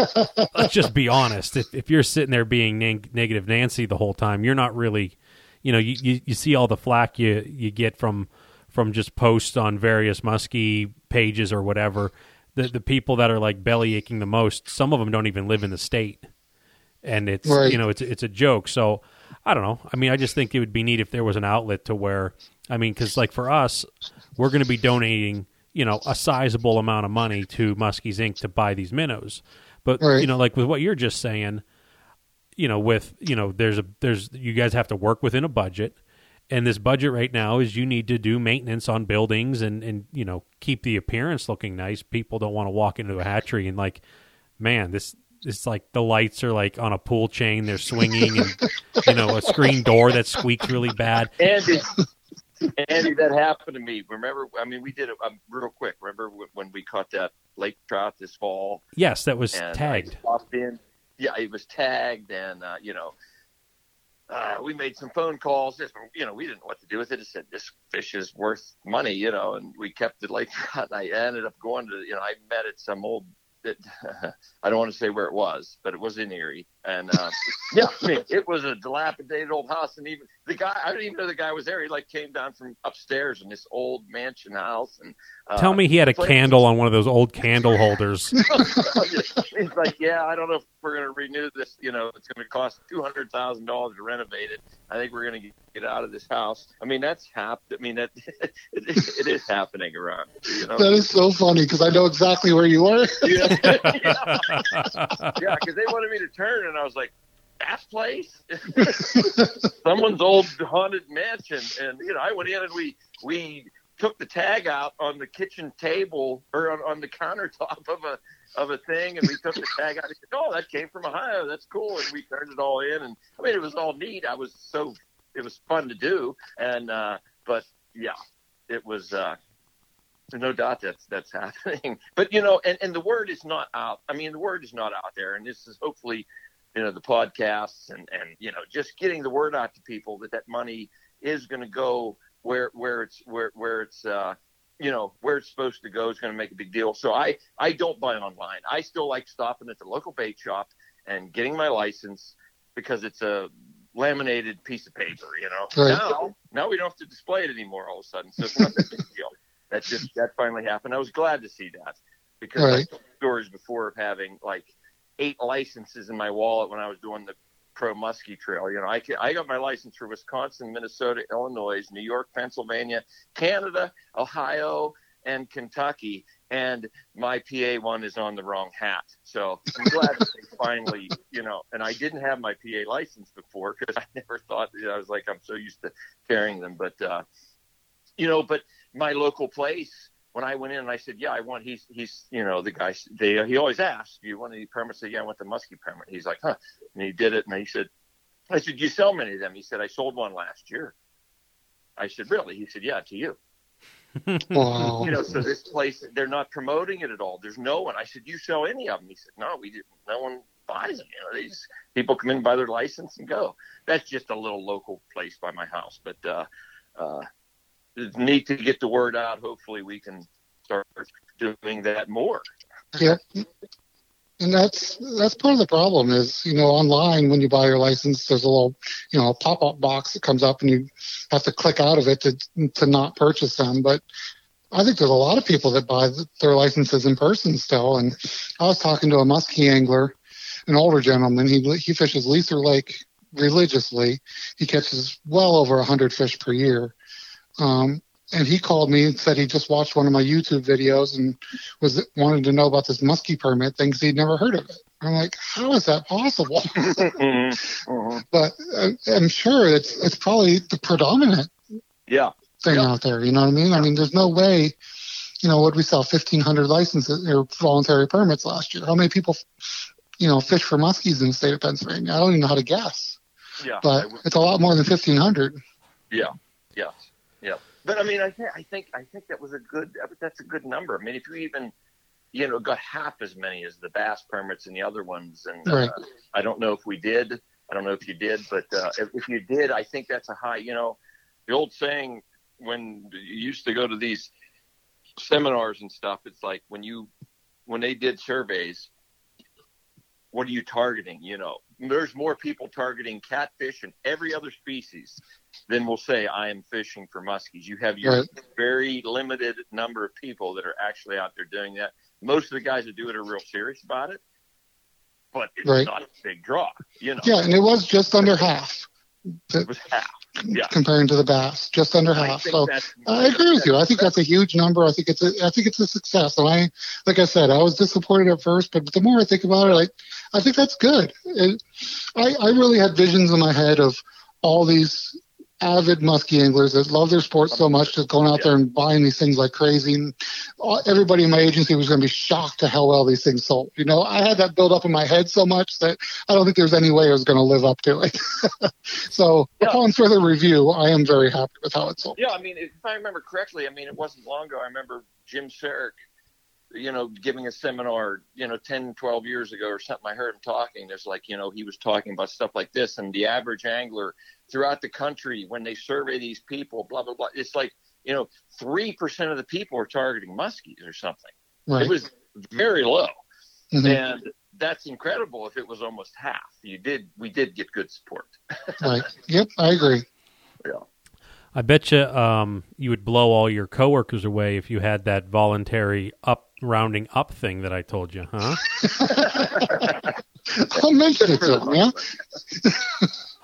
let's just be honest. If you're sitting there being negative Nancy the whole time, you're not really, you know, you see all the flack you get from just posts on various muskie pages or whatever. The people that are like belly aching the most, some of them don't even live in the state, and it's right. You know, it's a joke. So I don't know. I mean, I just think it would be neat if there was an outlet to where, I mean, because like for us, we're going to be donating, you know, a sizable amount of money to Muskies Inc. to buy these minnows. But right. You know, like with what you're just saying, you know, with you know, there's you guys have to work within a budget. And this budget right now is you need to do maintenance on buildings and you know, keep the appearance looking nice. People don't want to walk into a hatchery and like, man, it's like the lights are like on a pull chain. They're swinging and, you know, a screen door that squeaks really bad. And it's Andy, that happened to me. Remember, I mean, we did it real quick. Remember when we caught that lake trout this fall? Yes, that was tagged. Yeah, it was tagged, and, we made some phone calls. We didn't know what to do with it. It said, this fish is worth money, and we kept it like that. I ended up going to, I met at some old, I don't want to say where it was, but it was in Erie. And, it was a dilapidated old house. And even the guy, I didn't even know the guy was there. He came down from upstairs in this old mansion house. And tell me he had a candle on one of those old candle holders. He's like, yeah, I don't know if we're going to renew this. It's going to cost $200,000 to renovate it. I think we're going to get out of this house. I mean, that's happened. I mean, that it is happening around. That is so funny because I know exactly where you are. Yeah, because they wanted me to turn, and I was like, that place? Someone's old haunted mansion. And, I went in and we took the tag out on the kitchen table or on the countertop of a thing, and we took the tag out. And said, oh, that came from Ohio. That's cool. And we turned it all in, and I mean, it was all neat. It was fun to do, and but yeah, it was no doubt that's happening. But and the word is not out. I mean, the word is not out there, and this is hopefully, the podcasts and just getting the word out to people that money is going to go where it's. Where it's supposed to go is going to make a big deal. So I don't buy online. I still like stopping at the local bait shop and getting my license because it's a laminated piece of paper, Right. Now we don't have to display it anymore all of a sudden. So it's not that big deal. That finally happened. I was glad to see that because right. I told stories before of having 8 licenses in my wallet when I was doing the Pro Muskie Trail. I got my license for Wisconsin, Minnesota, Illinois, New York, Pennsylvania, Canada, Ohio, and Kentucky. And my PA one is on the wrong hat. So I'm glad that they finally, and I didn't have my PA license before because I never thought, I was like, I'm so used to carrying them. But, but my local place, when I went in and I said, yeah, I want, the guy, he always asks, do you want any permits? I said, yeah, I want the muskie permit. He's like, huh. And he did it. And I said, do you sell many of them? He said, I sold one last year. I said, really? He said, yeah, to you. Wow. So this place, they're not promoting it at all. There's no one. I said, you sell any of them? He said, no, we didn't. No one buys them. These people come in and buy their license and go. That's just a little local place by my house. But, need to get the word out. Hopefully we can start doing that more. Yeah. And that's part of the problem is, online when you buy your license, there's a little, pop-up box that comes up and you have to click out of it to not purchase them. But I think there's a lot of people that buy their licenses in person still. And I was talking to a muskie angler, an older gentleman. He fishes Leaser Lake religiously. He catches well over 100 fish per year. And he called me and said he just watched one of my YouTube videos and wanted to know about this muskie permit thing because he'd never heard of it. I'm like, how is that possible? Uh-huh. But I'm sure it's probably the predominant thing out there. You know what I mean? I mean, there's no way, we sell 1,500 licenses or voluntary permits last year. How many people, fish for muskies in the state of Pennsylvania? I don't even know how to guess. Yeah, but it's a lot more than 1,500. Yeah, yeah. Yeah, but I mean, I think that was that's a good number. I mean, if you even, got half as many as the bass permits and the other ones, and right. I don't know if we did. I don't know if you did, but if you did, I think that's a high. The old saying when you used to go to these seminars and stuff, it's like when they did surveys, what are you targeting? There's more people targeting catfish and every other species than will say, I am fishing for muskies. You have your right. very limited number of people that are actually out there doing that. Most of the guys that do it are real serious about it, but it's right. not a big draw. Yeah, and it was just under half. It was half. Yeah. Comparing to the bass, just under half. So I agree with you. I think that's a huge number. I think it's a success. And like I said, I was disappointed at first, but the more I think about it, I think that's good. I really had visions in my head of all these avid muskie anglers that love their sport so much, just going out there and buying these things like crazy. And everybody in my agency was going to be shocked to how well these things sold. You know, I had that built up in my head so much that I don't think there was any way I was going to live up to it. Upon further review, I am very happy with how it sold. Yeah, I mean, if I remember correctly, I mean, it wasn't long ago. I remember Jim Sherrick, you know, giving a seminar, you know, 10, 12 years ago or something. I heard him talking. There's like, you know, he was talking about stuff like this, and the average angler throughout the country, when they survey these people, blah, blah, blah, it's like, you know, 3% of the people are targeting muskies or something. Right. It was very low. Mm-hmm. And that's incredible if it was almost half. We did get good support. Right. Yep. I agree. Yeah. I bet you you would blow all your coworkers away if you had that voluntary rounding up thing that I told you, huh? I'll mention it to them, yeah.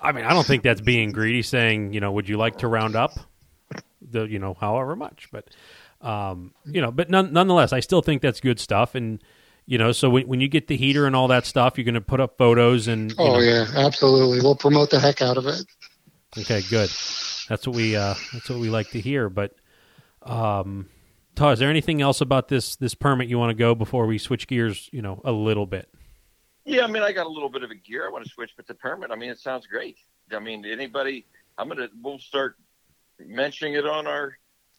I mean, I don't think that's being greedy, saying, you know, would you like to round up the, you know, however much, but, you know, but nonetheless, I still think that's good stuff. And, you know, so when you get the heater and all that stuff, you're going to put up photos and. Oh, you know, yeah, absolutely. We'll promote the heck out of it. Okay, good. That's what we like to hear. But, Todd, is there anything else about this permit you want to go before we switch gears, you know, a little bit? Yeah, I mean, I got a little bit of a gear I want to switch, but the permit, I mean, it sounds great. I mean, anybody, we'll start mentioning it on our.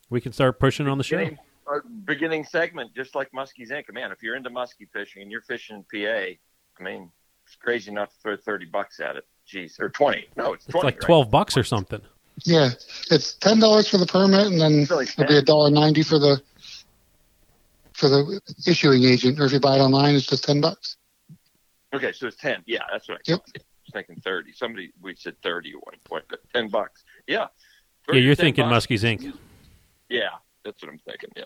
We can start pushing on the show. Our beginning segment, just like Muskies Inc. Man, if you're into muskie fishing and you're fishing in PA, I mean, it's crazy not to throw $30 at it. Jeez, or 20. No, it's 20. It's like $12 or something. Yeah, it's $10 for the permit, and then really it'll be $1.90 for the issuing agent. Or if you buy it online, it's just $10. Okay, so it's 10. Yeah, that's right. Yep. I was thinking 30. We said 30 at one point, but $10. Yeah. Yeah, you're thinking bucks. Muskies Inc. Yeah, that's what I'm thinking. Yeah.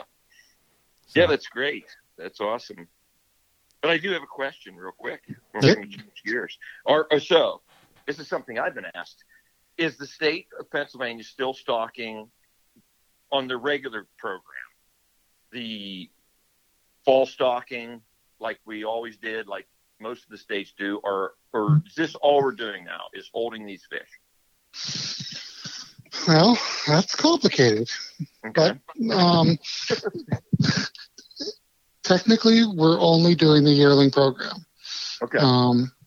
So. Yeah, that's great. That's awesome. But I do have a question, real quick. We're going to change gears. So, this is something I've been asked. Is the state of Pennsylvania still stocking on the regular program, the fall stocking, like we always did, like most of the states do, or is this all we're doing now is holding these fish? Well, that's complicated. Okay. But technically, we're only doing the yearling program. Okay.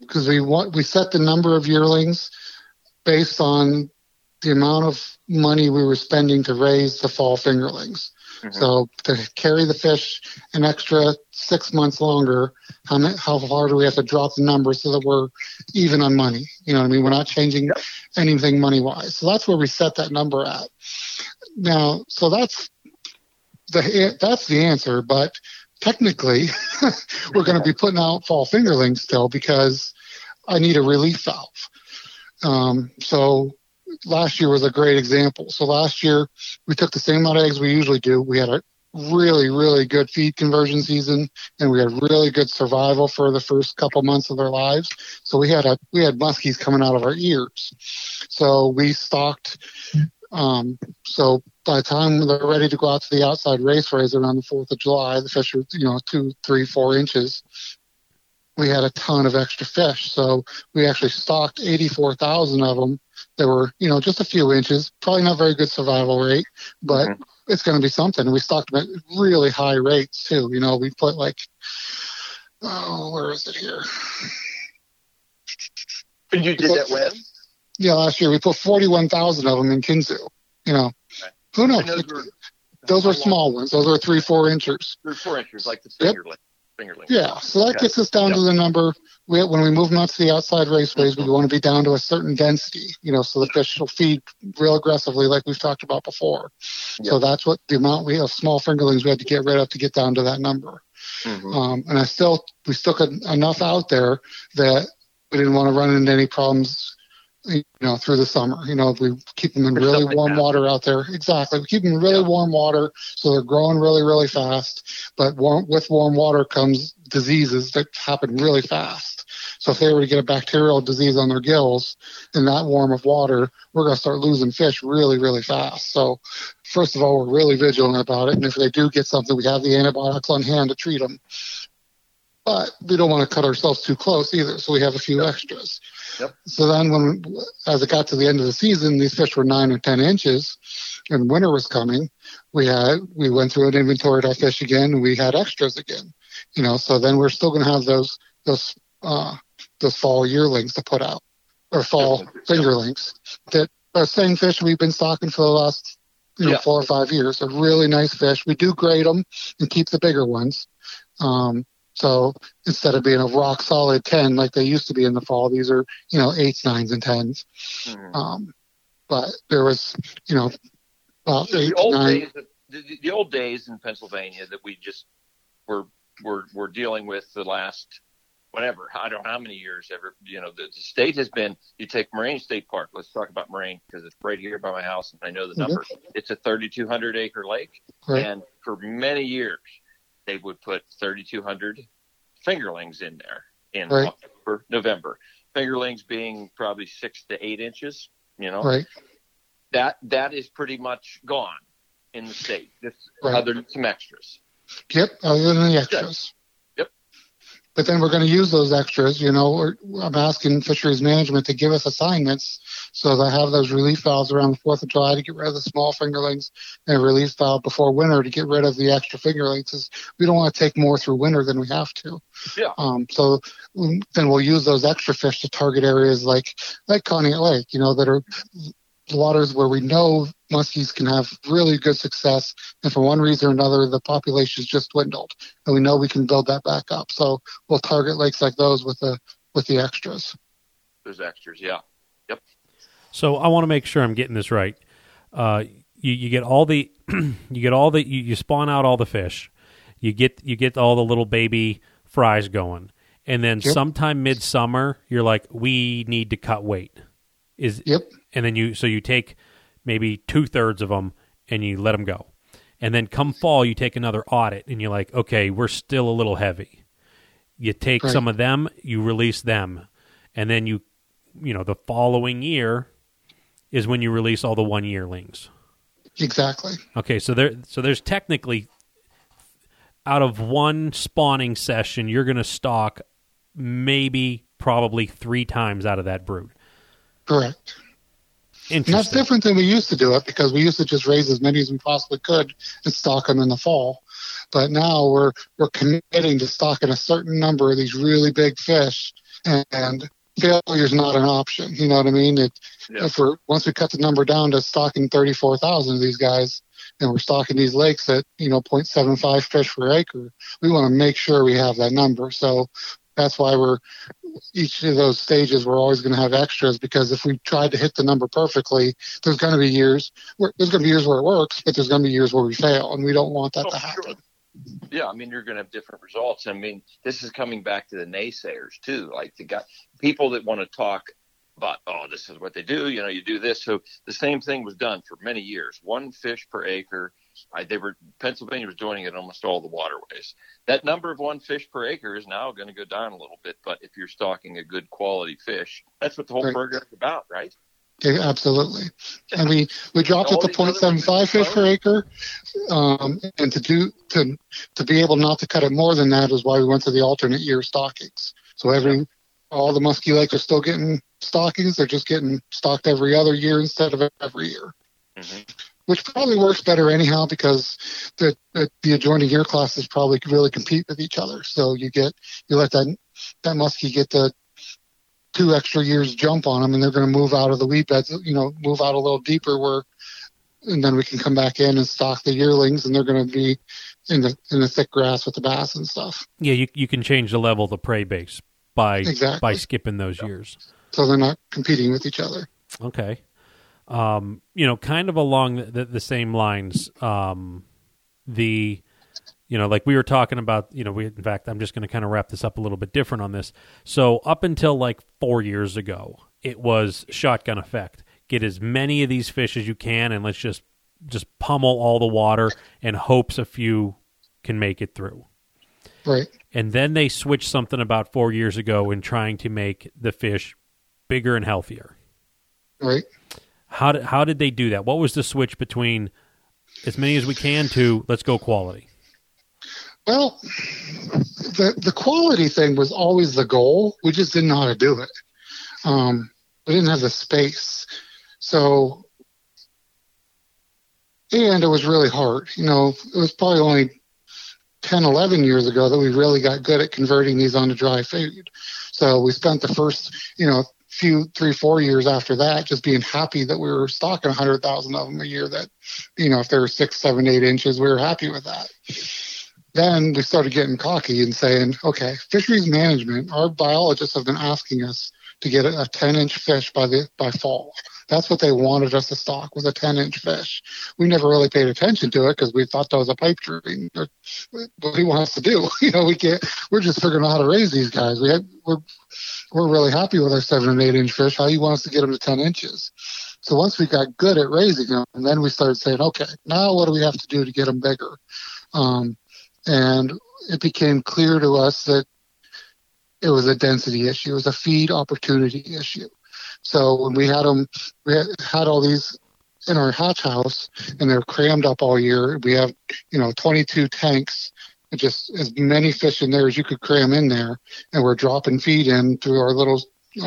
Because we set the number of yearlings based on the amount of money we were spending to raise the fall fingerlings. Mm-hmm. So to carry the fish an extra 6 months longer, how far do we have to drop the number so that we're even on money? You know what I mean? We're not changing anything money-wise. So that's where we set that number at. Now, so that's the answer, but technically we're going to be putting out fall fingerlings still because I need a relief valve. So last year was a great example. So last year we took the same amount of eggs we usually do. We had a really, really good feed conversion season, and we had really good survival for the first couple months of their lives. So we had muskies coming out of our ears. So we stocked. So by the time they're ready to go out to the outside race raiser around the 4th of July, the fish are, you know, 2, 3, 4 inches. We had a ton of extra fish. So we actually stocked 84,000 of them. They were, you know, just a few inches, probably not very good survival rate, but it's going to be something. We stocked them at really high rates too. You know, we put like, where is it here? And you did that when? Yeah, last year we put 41,000 of them in Kinzu. You know, who knows? Those were small ones. Those were 3, 4 inchers. 3, 4 inches, like the finger length. Yeah, so that gets us down to the number. When we move them out to the outside raceways, we want to be down to a certain density, you know, so the fish will feed real aggressively like we've talked about before. Yep. So that's what the amount we have small fingerlings we had to get rid of to get down to that number. Mm-hmm. And we still got enough out there that we didn't want to run into any problems, you know, through the summer. You know, we keep them in really warm water out there. Exactly. We keep them in really warm water, so they're growing really, really fast. But with warm water comes diseases that happen really fast. So if they were to get a bacterial disease on their gills in that warm of water, we're going to start losing fish really, really fast. So first of all, we're really vigilant about it. And if they do get something, we have the antibiotics on hand to treat them. but we don't want to cut ourselves too close either, so we have a few extras. Yep. So then when, as it got to the end of the season, these fish were 9 or 10 inches, and winter was coming. We went through and inventoried our fish again, and we had extras again. You know, so then we're still going to have those fall yearlings to put out, or fall fingerlings. That are same fish we've been stocking for the last 4 or 5 years. They're really nice fish. We do grade them and keep the bigger ones. So instead of being a rock solid 10 like they used to be in the fall, these are 8s, 9s, and 10s. Mm-hmm. But there was about the old days in Pennsylvania that we just were dealing with the last whatever, I don't know how many years ever, the state has been, you take Moraine State Park. Let's talk about Moraine because it's right here by my house and I know the numbers. Mm-hmm. It's a 3,200 acre lake. Right. And for many years, they would put 3,200 fingerlings in there in October, November. Fingerlings being probably 6 to 8 inches, Right. That is pretty much gone in the state. Other than some extras. Yep. Other than the extras. But then we're going to use those extras, I'm asking fisheries management to give us assignments so they have those relief valves around the 4th of July to get rid of the small fingerlings and a relief valve before winter to get rid of the extra fingerlings. Because we don't want to take more through winter than we have to. Yeah. So then we'll use those extra fish to target areas like Conneaut Lake, that are waters where we know muskies can have really good success, and for one reason or another the population's just dwindled, and we know we can build that back up, so we'll target lakes like those with the extras. There's extras. So I want to make sure I'm getting this right. You get all the you spawn out all the fish, you get all the little baby fries going, and then sometime midsummer you're like, we need to cut weight. And then you take maybe 2/3 of them and you let them go. And then come fall, you take another audit and you're like, okay, we're still a little heavy. You take some of them, you release them. And then the following year is when you release all the 1-yearlings. Exactly. Okay. So there's technically, out of one spawning session, you're going to stock probably 3 times out of that brood. Correct. And that's different than we used to do it, because we used to just raise as many as we possibly could and stock them in the fall. But now we're committing to stocking a certain number of these really big fish, and failure is not an option. You know what I mean? Once we cut the number down to stocking 34,000 of these guys, and we're stocking these lakes at 0.75 fish per acre, we want to make sure we have that number. So that's why each of those stages, we're always going to have extras, because if we tried to hit the number perfectly, there's going to be years where it works, but there's going to be years where we fail, and we don't want that to happen. Sure. Yeah, you're going to have different results. This is coming back to the naysayers too, like people that want to talk about, oh, this is what they do. You do this. So the same thing was done for many years. 1 fish per acre. Pennsylvania was doing it in almost all the waterways. That number of 1 fish per acre is now going to go down a little bit, but if you're stocking a good quality fish, that's what the whole program is about, right? Yeah, absolutely. And we dropped it to 0.75 fish per acre, and to be able not to cut it more than that is why we went to the alternate year stockings. So all the musky lakes are still getting stockings. They're just getting stocked every other year instead of every year. Mm-hmm. Which probably works better anyhow, because the adjoining year classes probably really compete with each other. So you let that muskie get the 2 extra years jump on them, and they're going to move out of the weed beds, move out a little deeper and then we can come back in and stock the yearlings, and they're going to be in the thick grass with the bass and stuff. Yeah, you can change the level of the prey base by skipping those years. So they're not competing with each other. Okay. Kind of along the same lines, like we were talking about, in fact, I'm just going to kind of wrap this up a little bit different on this. So up until 4 years ago, it was shotgun effect. Get as many of these fish as you can, and let's just pummel all the water and hopes a few can make it through. Right. And then they switched something about 4 years ago in trying to make the fish bigger and healthier. Right. How did they do that? What was the switch between as many as we can to let's go quality? Well, the quality thing was always the goal. We just didn't know how to do it. We didn't have the space. So, and it was really hard. You know, it was probably only 10, 11 years ago that we really got good at converting these onto dry food. So we spent the first, you know, few 3-4 years after that just being happy that we were stocking 100,000 of them a year. That, you know, if they were 6, 7, 8 inches, we were happy with that. Then we started getting cocky and saying, okay, fisheries management, our biologists have been asking us to get a 10-inch fish by fall. That's what they wanted us to stock, was a 10-inch fish. We never really paid attention to it because we thought that was a pipe dream. What he wants to do, you know, we're just figuring out how to raise these guys. We're really happy with our 7- and 8-inch fish. How do you want us to get them to 10 inches? So once we got good at raising them, and then we started saying, okay, now what do we have to do to get them bigger? And it became clear to us that it was a density issue. It was a feed opportunity issue. So when we had them, we had all these in our hatch house, and they're crammed up all year. We have, you know, 22 tanks, just as many fish in there as you could cram in there, and we're dropping feed in through our little, we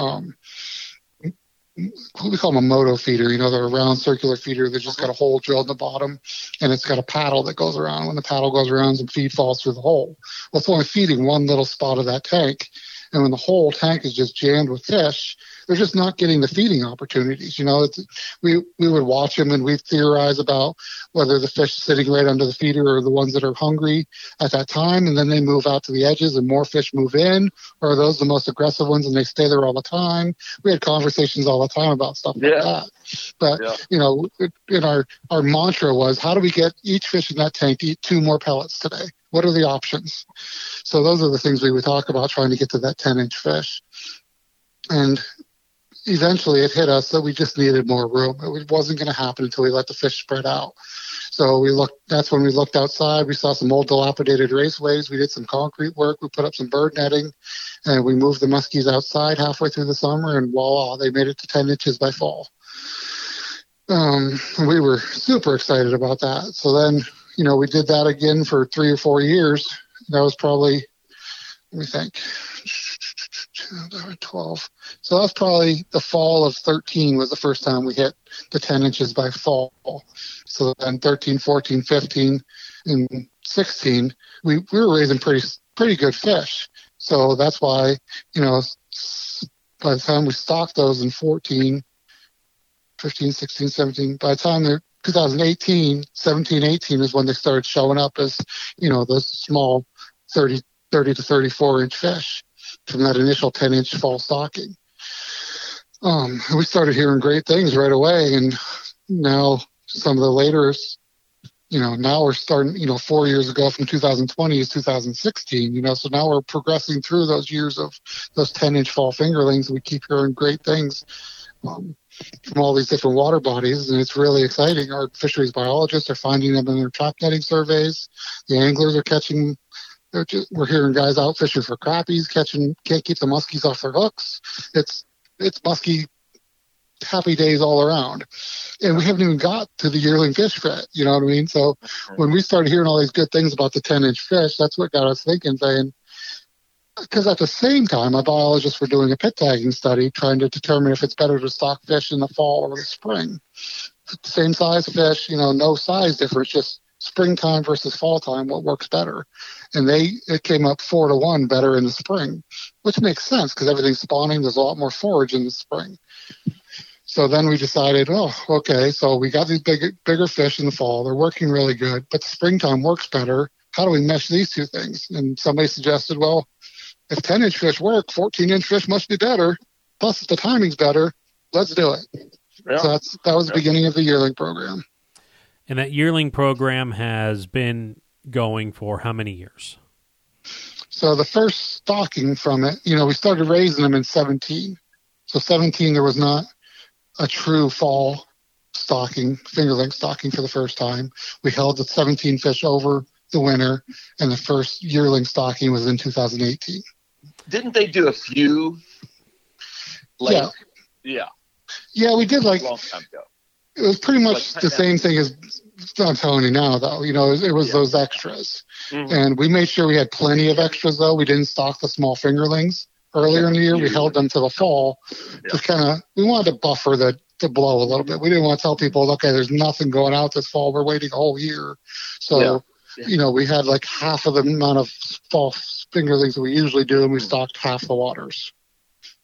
call them a moto feeder. You know, they're a round circular feeder that's just got a hole drilled in the bottom, and it's got a paddle that goes around. When the paddle goes around, some feed falls through the hole. Well, it's only feeding one little spot of that tank, and when the whole tank is just jammed with fish, they're just not getting the feeding opportunities. You know, we would watch them and we'd theorize about whether the fish sitting right under the feeder are the ones that are hungry at that time, and then they move out to the edges and more fish move in, or are those the most aggressive ones and they stay there all the time? We had conversations all the time about stuff like that. But, you know, and our mantra was, how do we get each fish in that tank to eat 2 more pellets today? What are the options? So those are the things we would talk about, trying to get to that 10-inch fish. And eventually it hit us that we just needed more room. It wasn't going to happen until we let the fish spread out. So we looked. That's when we looked outside. We saw some old dilapidated raceways. We did some concrete work. We put up some bird netting, and we moved the muskies outside halfway through the summer, and voila, they made it to 10 inches by fall. We were super excited about that. So then, you know, we did that again for 3 or 4 years. That was probably, let me think, 12. So that's probably the fall of 13 was the first time we hit the 10 inches by fall. So then 13, 14, 15, and 16, we were raising pretty good fish. So that's why, you know, by the time we stocked those in 14, 15, 16, 17, by the time they're 2018, 17, 18 is when they started showing up as, you know, those small 30 to 34-inch fish from that initial 10-inch fall stocking. We started hearing great things right away, and now some of the later, you know, now we're starting, you know, 4 years ago from 2020 is 2016, you know, so now we're progressing through those years of those 10-inch fall fingerlings. We keep hearing great things from all these different water bodies, and it's really exciting. Our fisheries biologists are finding them in their trap netting surveys. The anglers are catching. We're hearing guys out fishing for crappies, can't keep the muskies off their hooks. It's musky happy days all around. And we haven't even got to the yearling fish yet, you know what I mean? So when we started hearing all these good things about the 10-inch fish, that's what got us thinking, saying, because at the same time, my biologists were doing a pit tagging study trying to determine if it's better to stock fish in the fall or the spring. Same size fish, you know, no size difference, just springtime versus fall time, what works better. And it came up 4-1 better in the spring, which makes sense because everything's spawning. There's a lot more forage in the spring. So then we decided, oh, okay, so we got these bigger fish in the fall. They're working really good, but the springtime works better. How do we mesh these two things? And somebody suggested, well, if 10-inch fish work, 14-inch fish must be better. Plus, if the timing's better, let's do it. Yeah. So that was the beginning of the yearling program. And that yearling program has been going for how many years? So the first stocking from it, you know, we started raising them in 17. So 17, there was not a true fall stocking, fingerling stocking for the first time. We held the 17 fish over the winter, and the first yearling stocking was in 2018. Didn't they do a few? Yeah. We did like... A long time ago. It was pretty much like, the same thing as I'm telling you now, though. You know, it was those extras. Mm-hmm. And we made sure we had plenty of extras, though. We didn't stock the small fingerlings earlier in the year. We held them to the fall. Just kind of, we wanted to buffer the blow a little bit. We didn't want to tell people, okay, there's nothing going out this fall. We're waiting a whole year. So, you know, we had like half of the amount of fall fingerlings that we usually do, and we stocked half the waters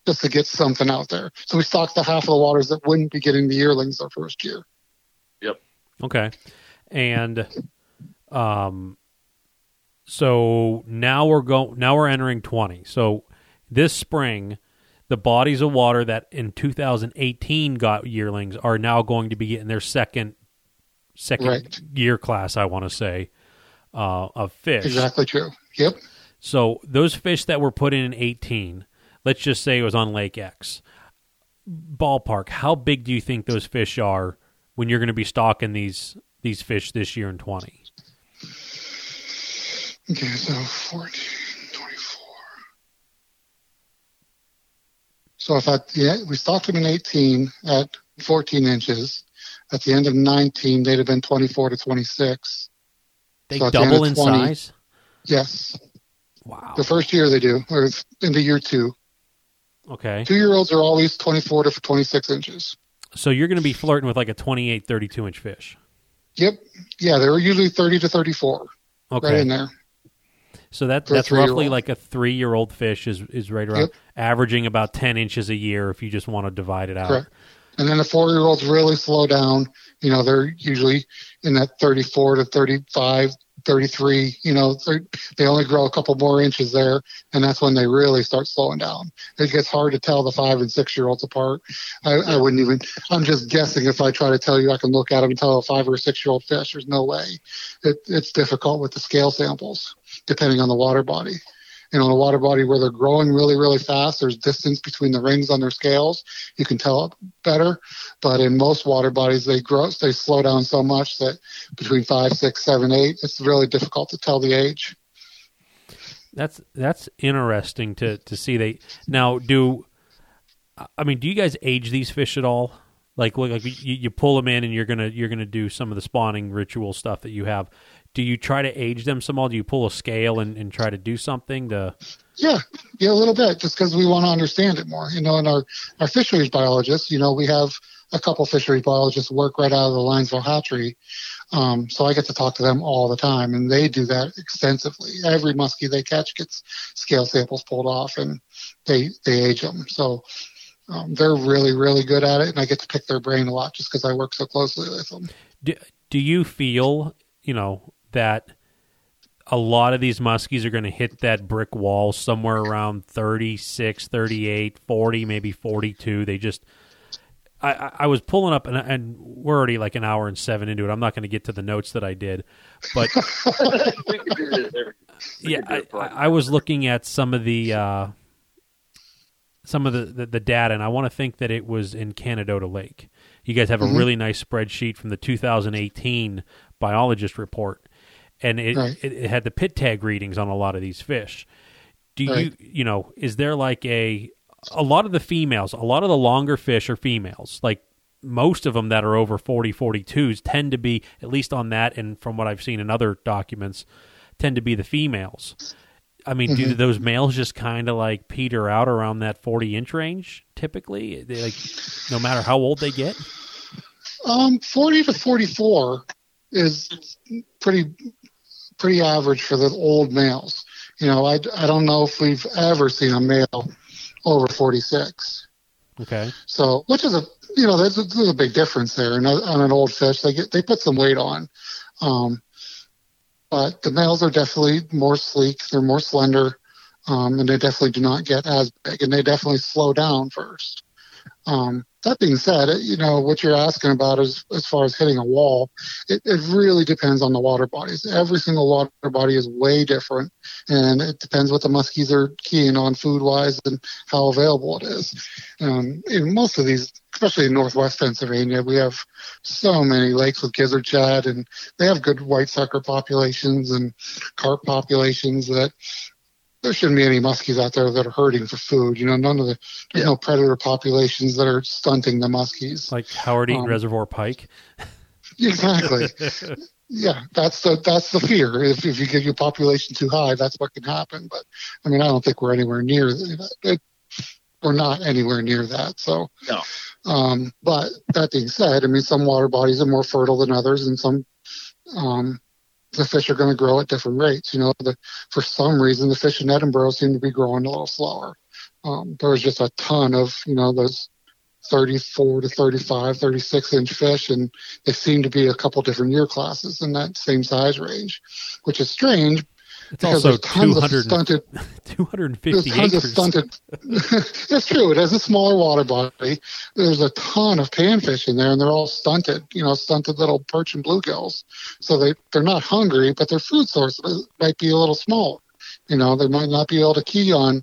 just to get something out there. So we stocked the half of the waters that wouldn't be getting the yearlings their first year. Okay. And so now we're entering 20. So this spring, the bodies of water that in 2018 got yearlings are now going to be getting their second year class, I want to say, of fish. Exactly true. Yep. So those fish that were put in 18, let's just say it was on Lake X. Ballpark, how big do you think those fish are when you're going to be stocking these fish this year in 20? Okay, so 14, 24. So if we stocked them in 18 at 14 inches. At the end of 19, they'd have been 24 to 26. They double in size? Yes. Wow. The first year they do, or into year two. Okay. 2-year-olds are always 24 to 26 inches. So you're going to be flirting with like a 28, 32-inch fish. Yep. Yeah, they're usually 30 to 34. Okay. Right in there. So that's roughly like a 3-year-old fish is right around averaging about 10 inches a year if you just want to divide it out. Correct. And then the 4-year-olds really slow down. You know, they're usually in that 34 to 35, 33. You know, they only grow a couple more inches there, and that's when they really start slowing down. It gets hard to tell the 5- and 6-year-olds apart. I wouldn't even – I'm just guessing if I try to tell you I can look at them and tell a 5- or 6-year-old fish. There's no way. It's difficult with the scale samples depending on the water body. And on a water body where they're growing really, really fast, there's distance between the rings on their scales. You can tell it better. But in most water bodies, they slow down so much that between 5, 6, 7, 8, it's really difficult to tell the age. That's interesting to see. Do you guys age these fish at all? Like you pull them in and you're gonna do some of the spawning ritual stuff that you have. Do you try to age them some more? Do you pull a scale and try to do something to? Yeah, a little bit, just because we want to understand it more. You know, and our fisheries biologists, you know, we have a couple fisheries biologists work right out of the Lyonsville Hatchery. So I get to talk to them all the time, and they do that extensively. Every muskie they catch gets scale samples pulled off, and they age them. So they're really, really good at it, and I get to pick their brain a lot just because I work so closely with them. Do you feel, you know, that a lot of these muskies are going to hit that brick wall somewhere around 36, 38, 40, maybe 42. They just, I was pulling up and we're already like an hour and 7 into it. I'm not going to get to the notes that I did, but I was looking at some of the data, and I want to think that it was in Conneaut Lake. You guys have a really nice spreadsheet from the 2018 biologist report, and it had the pit tag readings on a lot of these fish. Do you is there like a lot of the females, a lot of the longer fish are females, like most of them that are over 40, 42s tend to be, at least on that and from what I've seen in other documents, tend to be the females. I mean, do those males just kind of like peter out around that 40-inch range typically? They like, no matter how old they get? 40 to 44 is pretty average for the old males. You know, I don't know if we've ever seen a male over 46. Okay. So, which is there's a big difference there. And on an old fish, they put some weight on. But the males are definitely more sleek. They're more slender, and they definitely do not get as big, and they definitely slow down first. That being said, you know, what you're asking about is as far as hitting a wall, it really depends on the water bodies. Every single water body is way different, and it depends what the muskies are keying on food-wise and how available it is. In most of these, especially in northwest Pennsylvania, we have so many lakes with gizzard shad, and they have good white sucker populations and carp populations that there shouldn't be any muskies out there that are hurting for food. You know, there's no predator populations that are stunting the muskies. Like Howard Eaton Reservoir Pike. Exactly. Yeah, that's the fear. If you give your population too high, that's what can happen. But I mean, I don't think we're anywhere near it. We're not anywhere near that. So no. But that being said, I mean, some water bodies are more fertile than others, and some the fish are going to grow at different rates. You know, for some reason, the fish in Edinburgh seem to be growing a little slower. There was just a ton of, you know, those 34 to 35, 36-inch fish, and they seem to be a couple different year classes in that same size range, which is strange. It's also tons of stunted, 250 tons acres. Of stunted, it's true. It has a smaller water body. There's a ton of panfish in there, and they're all stunted, you know, stunted little perch and bluegills. So they're not hungry, but their food source might be a little smaller. You know, they might not be able to key on.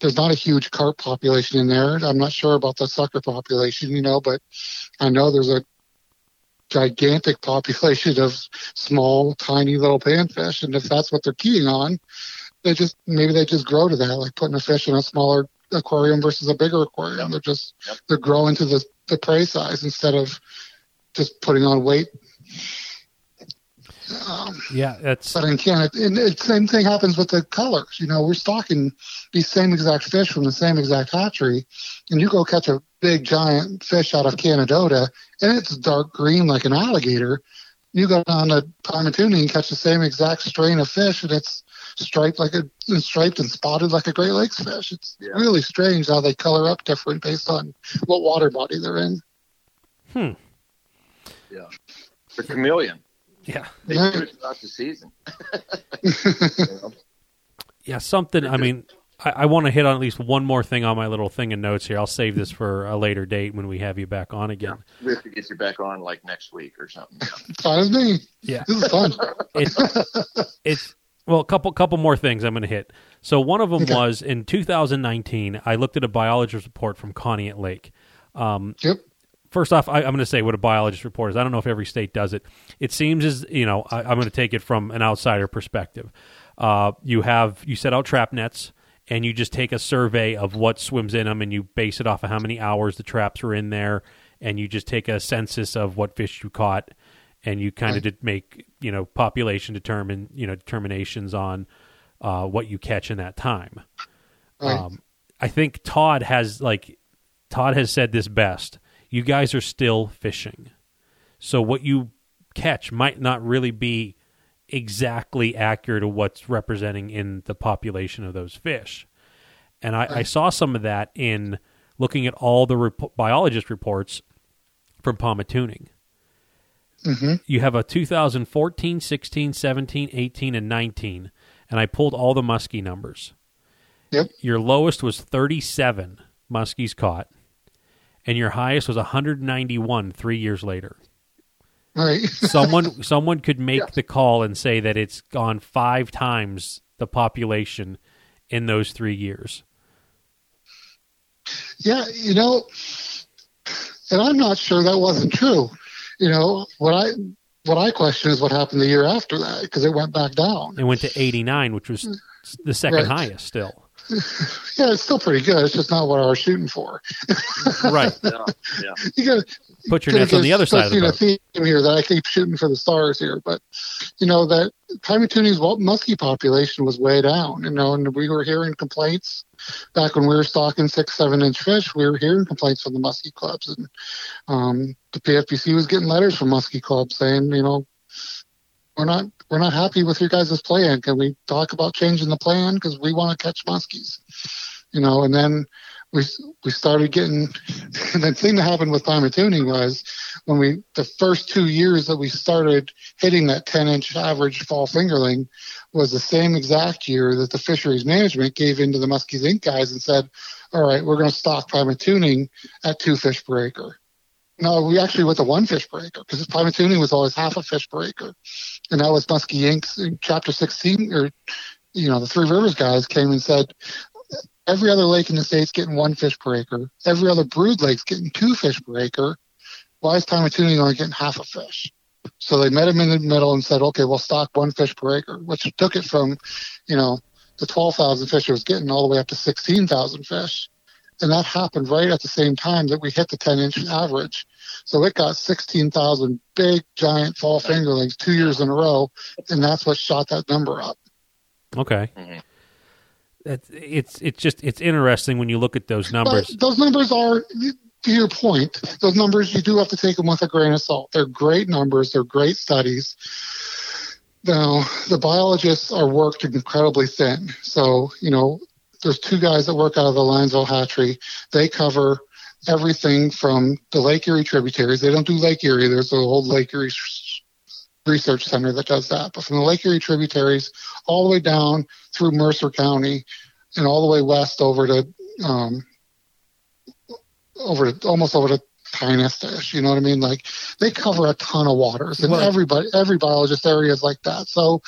There's not a huge carp population in there. I'm not sure about the sucker population, you know, but I know there's a gigantic population of small, tiny little panfish, and if that's what they're keying on, they just grow to that, like putting a fish in a smaller aquarium versus a bigger aquarium. Yep. They're growing to the prey size instead of just putting on weight. But in Canada, and the same thing happens with the colors. You know, we're stocking these same exact fish from the same exact hatchery, and you go catch a big giant fish out of Canadota, and it's dark green like an alligator. You go down to Pymatuning and catch the same exact strain of fish, and it's striped and spotted like a Great Lakes fish. It's really strange how they color up different based on what water body they're in. Yeah, they're chameleon. Yeah, they do it throughout the season. Something. I mean, I want to hit on at least one more thing on my little thing in notes here. I'll save this for a later date when we have you back on again. We have to get you back on like next week or something. Fine with me. Yeah, this is fun. It's well, a couple more things I'm going to hit. So one of them was in 2019. I looked at a biologist's report from Conneaut Lake. First off, I'm going to say what a biologist report is. I don't know if every state does it. It seems as, you know, I'm going to take it from an outsider perspective. You set out trap nets, and you just take a survey of what swims in them, and you base it off of how many hours the traps are in there, and you just take a census of what fish you caught, and you kind of make, you know, population determinations on what you catch in that time. I think Todd has said this best. You guys are still fishing. So what you catch might not really be exactly accurate to what's representing in the population of those fish. And I saw some of that in looking at all the biologist reports from Pymatuning. Mm-hmm. You have a 2014, 16, 17, 18, and 19. And I pulled all the muskie numbers. Yep. Your lowest was 37 muskies caught. And your highest was 191 3 years later. Right. Someone could make the call and say that it's gone 5 times the population in those 3 years. Yeah, you know, and I'm not sure that wasn't true. You know, what I question is what happened the year after that, because it went back down. It went to 89, which was the second highest still. Yeah, it's still pretty good. It's just not what I was shooting for. Right. Yeah. You gotta put your nets on the other side of the boat. I've seen a theme here that I keep shooting for the stars here, but you know that Pymatuning's muskie population was way down. You know, and we were hearing complaints back when we were stocking 6-7 inch fish. We were hearing complaints from the muskie clubs, and the PFBC was getting letters from muskie clubs saying, you know, we're not happy with your guys' plan. Can we talk about changing the plan? Because we want to catch muskies, you know. And then we started getting. And the thing that happened with Pymatuning was when the first 2 years that we started hitting that 10-inch average fall fingerling was the same exact year that the fisheries management gave into the Muskies Inc. guys and said, "All right, we're going to stock Pymatuning at 2 fish per acre." No, we actually went to 1 fish per acre because Pymatuning was always half a fish per acre. And that was Muskie Inc.'s Chapter 16, or, you know, the Three Rivers guys came and said, every other lake in the state's getting 1 fish per acre. Every other brood lake's getting 2 fish per acre. Why is Pymatuning only getting half a fish? So they met him in the middle and said, okay, we'll stock 1 fish per acre, which took it from, you know, to 12,000 fish. It was getting all the way up to 16,000 fish. And that happened right at the same time that we hit the 10-inch average. So it got 16,000 big, giant fall fingerlings 2 years in a row, and that's what shot that number up. Okay. It's just, it's interesting when you look at those numbers. But those numbers are, to your point, those numbers, you do have to take them with a grain of salt. They're great numbers. They're great studies. Now, the biologists are worked incredibly thin. So, you know, there's two guys that work out of the Lyonsville Hatchery. They cover everything from the Lake Erie tributaries. They don't do Lake Erie. There's an old Lake Erie Research Center that does that. But from the Lake Erie tributaries all the way down through Mercer County and all the way west over to Pinus-ish, you know what I mean? Like, they cover a ton of waters, and every biologist area is like that. So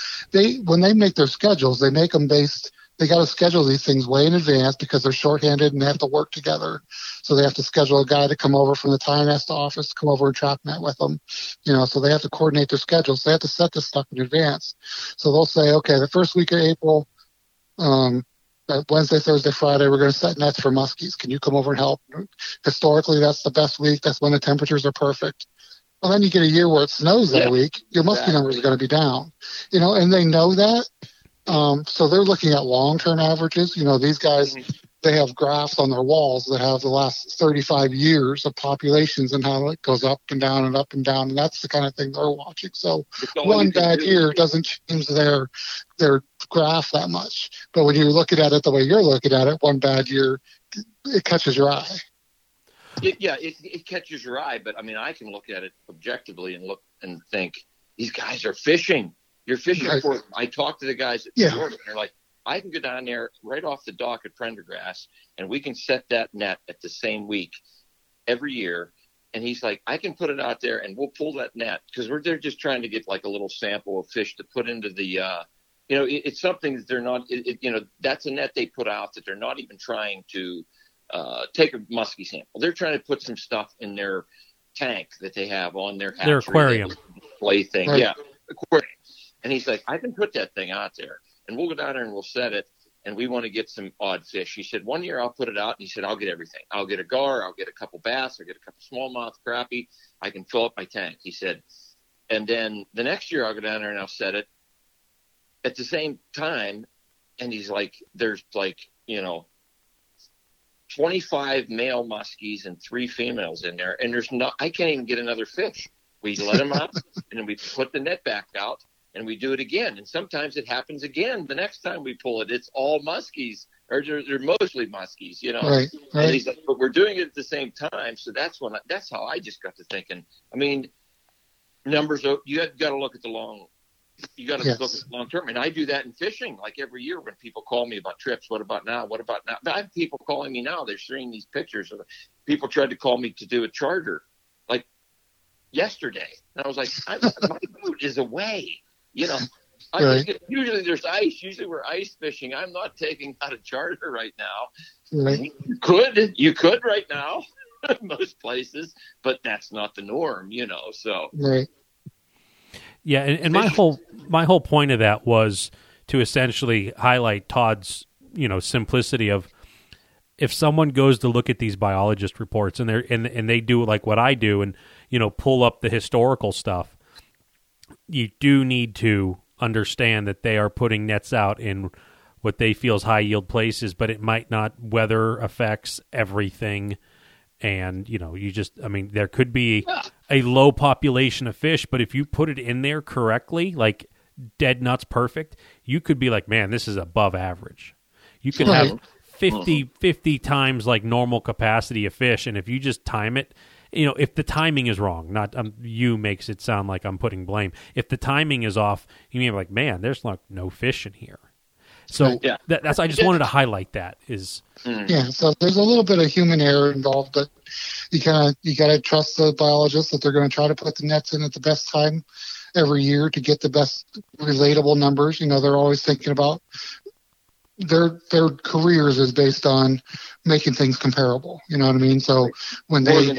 when they make their schedules, they make them based. They got to schedule these things way in advance because they're shorthanded and they have to work together. So they have to schedule a guy to come over from the tie nest office to come over and trap net with them. You know, so they have to coordinate their schedules. They have to set this stuff in advance. So they'll say, okay, the first week of April, Wednesday, Thursday, Friday, we're going to set nets for muskies. Can you come over and help? Historically, that's the best week. That's when the temperatures are perfect. Well, then you get a year where it snows that week. Your muskie numbers are going to be down. You know, and they know that. So they're looking at long-term averages. You know, these guys, they have graphs on their walls that have the last 35 years of populations and how it goes up and down and up and down. And that's the kind of thing they're watching. So one bad year doesn't change their graph that much. But when you're looking at it the way you're looking at it, one bad year, it catches your eye. It catches your eye. But, I mean, I can look at it objectively and look and think, these guys are fishing. You're fishing for them. I talk to the guys at the Jordan, and they're like, I can go down there right off the dock at Prendergrass, and we can set that net at the same week every year. And he's like, I can put it out there, and we'll pull that net because they're just trying to get like a little sample of fish to put into the, you know, it's something that they're not, you know, that's a net they put out that they're not even trying to take a muskie sample. They're trying to put some stuff in their tank that they have on their hatchery, their aquarium play thing, aquarium. And he's like, I can put that thing out there, and we'll go down there and we'll set it, and we want to get some odd fish. He said, one year I'll put it out, and he said, I'll get everything. I'll get a gar, I'll get a couple bass, I'll get a couple smallmouth crappie. I can fill up my tank, he said. And then the next year I'll go down there and I'll set it at the same time, and he's like, there's like, you know, 25 male muskies and 3 females in there, and there's no, I can't even get another fish. We let them out, and then we put the net back out. And we do it again. And sometimes it happens again. The next time we pull it, it's all muskies, or they're mostly muskies, you know. Right. And he's like, but we're doing it at the same time. So that's how I just got to thinking. I mean, numbers, you got to look at the long, you got to look at the long term. And I do that in fishing. Like every year when people call me about trips, what about now? What about now? I have people calling me now. They're seeing these pictures. People tried to call me to do a charter like yesterday. And I was like, my boat is away. You know, usually there's ice. Usually we're ice fishing. I'm not taking out a charter right now. Right. You could right now, most places, but that's not the norm, you know. So yeah, and my whole point of that was to essentially highlight Todd's, you know, simplicity of if someone goes to look at these biologist reports and they do like what I do and, you know, pull up the historical stuff. You do need to understand that they are putting nets out in what they feel is high yield places, but it might not weather affects everything. And, you know, there could be a low population of fish, but if you put it in there correctly, like dead nuts perfect, you could be like, man, this is above average. You could have 50 times like normal capacity of fish. And if you just time it, you know, if the timing is wrong, not you makes it sound like I'm putting blame. If the timing is off, you mean like, man, there's like no fish in here. So I just wanted to highlight that is. Yeah. So there's a little bit of human error involved, but you got to trust the biologists that they're going to try to put the nets in at the best time every year to get the best relatable numbers. You know, they're always thinking about their careers is based on making things comparable. You know what I mean? So when they're doing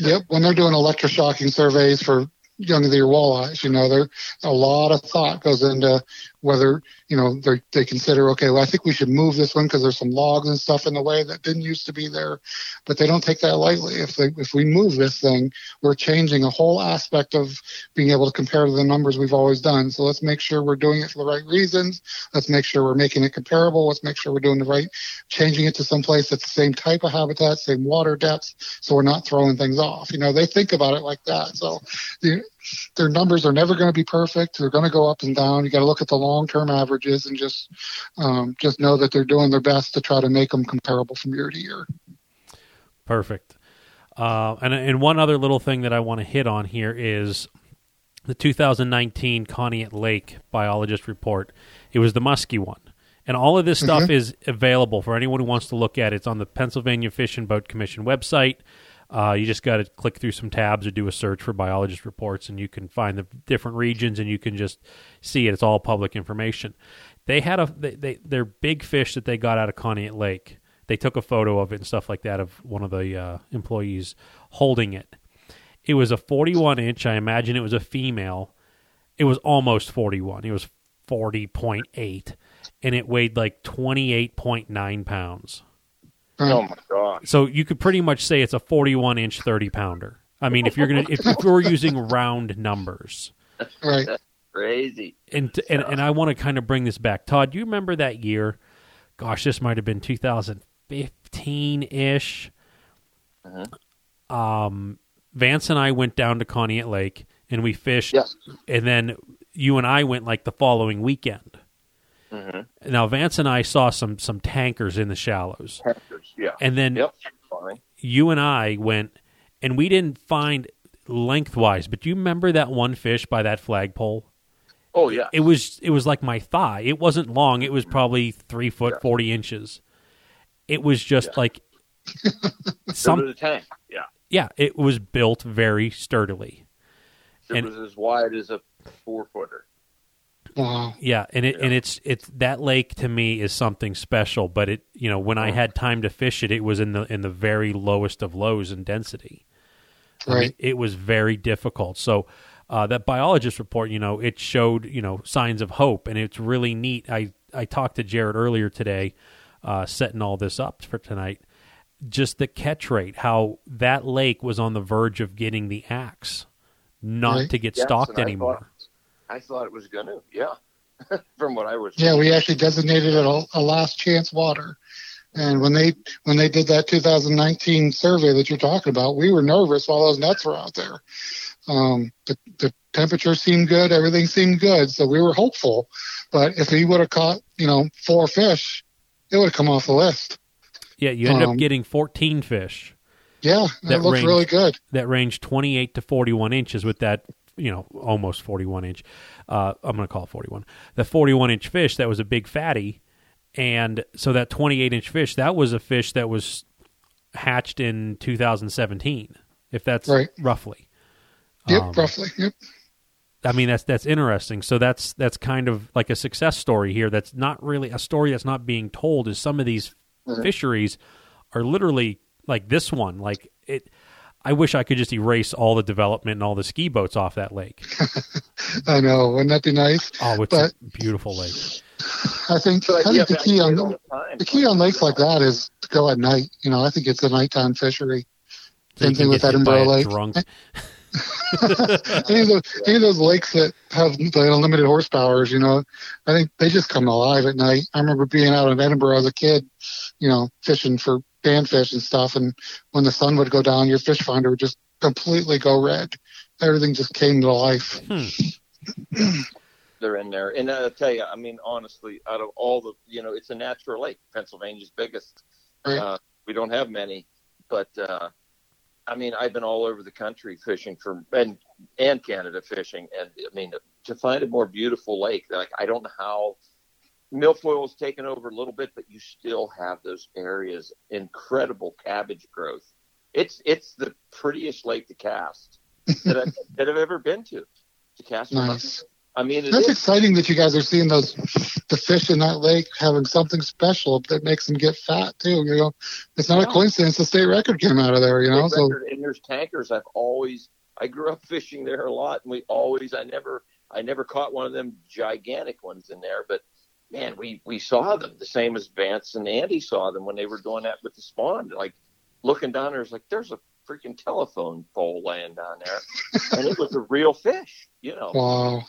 electroshocking surveys for young of the year walleyes, you know, a lot of thought goes into whether, you know, they consider, okay, well, I think we should move this one because there's some logs and stuff in the way that didn't used to be there, but they don't take that lightly. If we move this thing, we're changing a whole aspect of being able to compare to the numbers we've always done. So let's make sure we're doing it for the right reasons. Let's make sure we're making it comparable. Let's make sure we're doing the right, changing it to someplace that's the same type of habitat, same water depth, so we're not throwing things off. You know, they think about it like that. So their numbers are never going to be perfect. They're going to go up and down. You got to look at the long-term averages and just know that they're doing their best to try to make them comparable from year to year. Perfect. And one other little thing that I want to hit on here is the 2019 Conneaut Lake Biologist Report. It was the musky one. And all of this stuff is available for anyone who wants to look at it. It's on the Pennsylvania Fish and Boat Commission website. You just got to click through some tabs or do a search for biologist reports, and you can find the different regions, and you can just see it. It's all public information. They had their big fish that they got out of Conneaut Lake. They took a photo of it and stuff like that of one of the employees holding it. It was a 41-inch. I imagine it was a female. It was almost 41. It was 40.8, and it weighed like 28.9 pounds. Oh my God! So you could pretty much say it's a 41-inch 30-pounder. I mean, if we're using round numbers, right? That's crazy. And I want to kind of bring this back, Todd. Do you remember that year? Gosh, this might have been 2015-ish. Vance and I went down to Conneaut Lake and we fished, and then you and I went like the following weekend. Now, Vance and I saw some tankers in the shallows. And then you and I went, and we didn't find lengthwise, but do you remember that one fish by that flagpole? Oh, yeah. It was like my thigh. It wasn't long. It was probably 3 foot, 40 inches. It was just like... Some the tank, yeah, it was built very sturdily. It was as wide as a 4-footer. Wow. Yeah, and it's that lake to me is something special. But it, you know, when I had time to fish it, it was in the very lowest of lows in density. Right. I mean, it was very difficult. So that biologist report, you know, it showed, you know, signs of hope, and it's really neat. I talked to Jared earlier today, setting all this up for tonight. Just the catch rate, how that lake was on the verge of getting the axe, not to get stocked anymore. I thought it was going to, from what I was. Yeah, we actually designated it a last chance water. And when they did that 2019 survey that you're talking about, we were nervous while those nets were out there. The temperature seemed good. Everything seemed good. So we were hopeful. But if he would have caught, you know, 4 fish, it would have come off the list. Yeah, you ended up getting 14 fish. Yeah, that looks really good. That ranged 28 to 41 inches with that, you know, almost 41 inch. I'm going to call it 41. The 41 inch fish, that was a big fatty. And so that 28 inch fish, that was a fish that was hatched in 2017, if that's roughly. Yep, roughly. Yep. I mean, that's interesting. So that's kind of like a success story here. That's not really a story that's not being told, is some of these fisheries are literally like this one. Like it, I wish I could just erase all the development and all the ski boats off that lake. I know. Wouldn't that be nice? Oh, it's a beautiful lake. I think the key on lakes like that is to go at night. You know, I think it's a nighttime fishery. So same thing with Edinburgh Lake. Any of those lakes that have unlimited horsepowers, you know, I think they just come alive at night. I remember being out in Edinburgh as a kid, you know, fishing for panfish and stuff, and when the sun would go down, your fish finder would just completely go red. Everything just came to life. They're in there. And I'll tell you, I mean, honestly, out of all the, you know, it's a natural lake, Pennsylvania's biggest. We don't have many, but I mean, I've been all over the country fishing for and Canada fishing, and I mean, to find a more beautiful lake, like I don't know how milfoil's taken over a little bit, but you still have those areas, incredible cabbage growth. It's the prettiest lake to cast that I've ever been to cast. Nice. I mean, that's exciting that you guys are seeing the fish in that lake having something special that makes them get fat too. You know, it's not a coincidence the state record came out of there. You know, so and there's tankers. I grew up fishing there a lot, and I never. I never caught one of them gigantic ones in there, but man, we saw them the same as Vance and Andy saw them when they were doing that with the spawn. Like looking down there, it's like there's a freaking telephone pole laying down there, and it was a real fish, you know. Wow.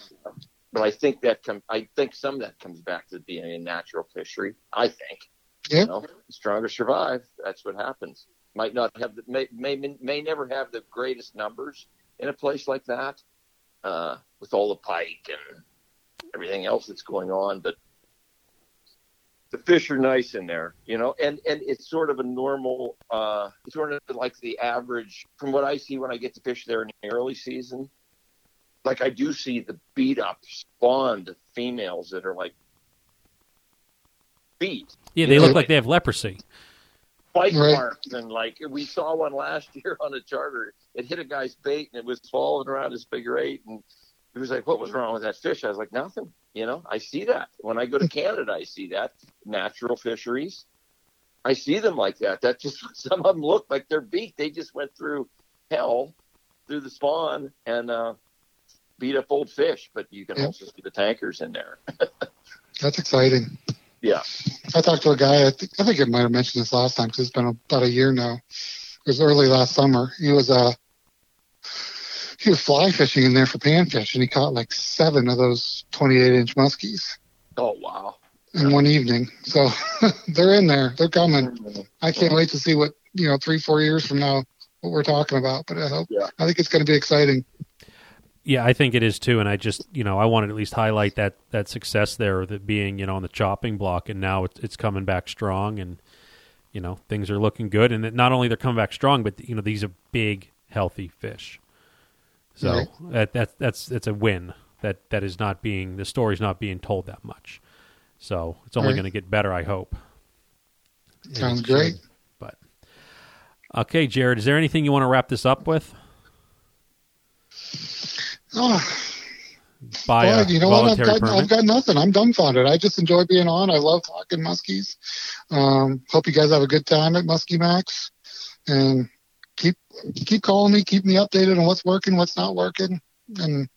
But I think that some of that comes back to being a natural fishery. I think, yeah, you know, the stronger survive. That's what happens. Might not have may never have the greatest numbers in a place like that, with all the pike and everything else that's going on, but the fish are nice in there, you know, and it's sort of a normal, it's sort of like the average, from what I see when I get to fish there in the early season. Like I do see the beat up spawned females that are like beat. Yeah, they look like they have leprosy. Bite marks, and like we saw one last year on a charter. It hit a guy's bait and it was falling around his figure eight, and he was like, "What was wrong with that fish?" I was like, "Nothing." You know, I see that. When I go to Canada, I see that. Natural fisheries, I see them like that. That just, some of them look like they're beaked. They just went through hell, through the spawn, and beat up old fish. But you can also see the tankers in there. That's exciting. Yeah. I talked to a guy, I think I might have mentioned this last time because it's been about a year now. It was early last summer. He was fly fishing in there for panfish, and he caught like 7 of those 28-inch muskies. Oh, wow. In one evening. So they're in there. They're coming. I can't wait to see what, 3-4 years from now, what we're talking about. But I think it's going to be exciting. Yeah, I think it is too. And I just, I wanted to at least highlight that success there, that being, on the chopping block, and now it's coming back strong, and, things are looking good. And not only they're coming back strong, but, these are big, healthy fish. So that's a win. That is not being, the story's not being told that much. So it's only going to get better, I hope. Sounds great. But okay, Jared, is there anything you want to wrap this up with? I've got nothing. I'm dumbfounded. I just enjoy being on. I love talking muskies. Hope you guys have a good time at Muskie Max, and keep calling me, keep me updated on what's working, what's not working, and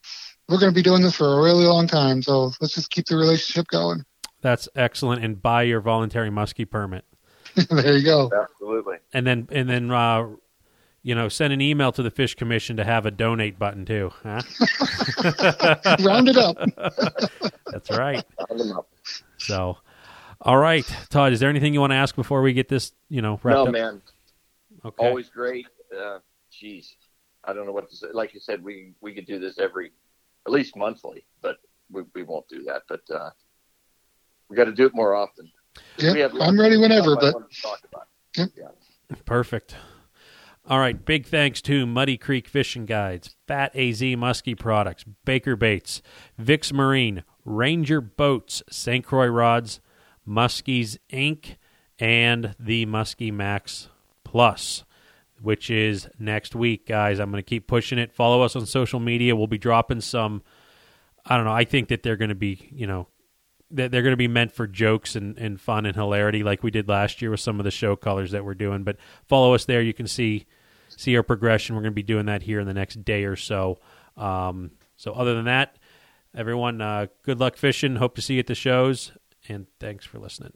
we're going to be doing this for a really long time, so let's just keep the relationship going. That's excellent, and buy your voluntary muskie permit. There you go. Absolutely. And then send an email to the Fish Commission to have a donate button too, huh? Round it up. That's right. Round them up. So, all right, Todd, is there anything you want to ask before we get this, wrapped up? No, man. Okay. Always great. Geez, I don't know what to say. Like you said, we could do this at least monthly, but we won't do that. But we got to do it more often. Yep. I'm ready whenever. But talk about it. Yep. Yeah. Perfect. All right. Big thanks to Muddy Creek Fishing Guides, Fat AZ Musky Products, Baker Bates, Vicks Marine, Ranger Boats, St. Croix Rods, Muskies Inc., and the Muskie Max Plus, which is next week, guys. I'm going to keep pushing it. Follow us on social media. We'll be dropping some, I don't know, I think that they're going to be, they're going to be meant for jokes and fun and hilarity like we did last year with some of the show colors that we're doing. But follow us there. You can see our progression. We're going to be doing that here in the next day or so. So other than that, everyone, good luck fishing. Hope to see you at the shows, and thanks for listening.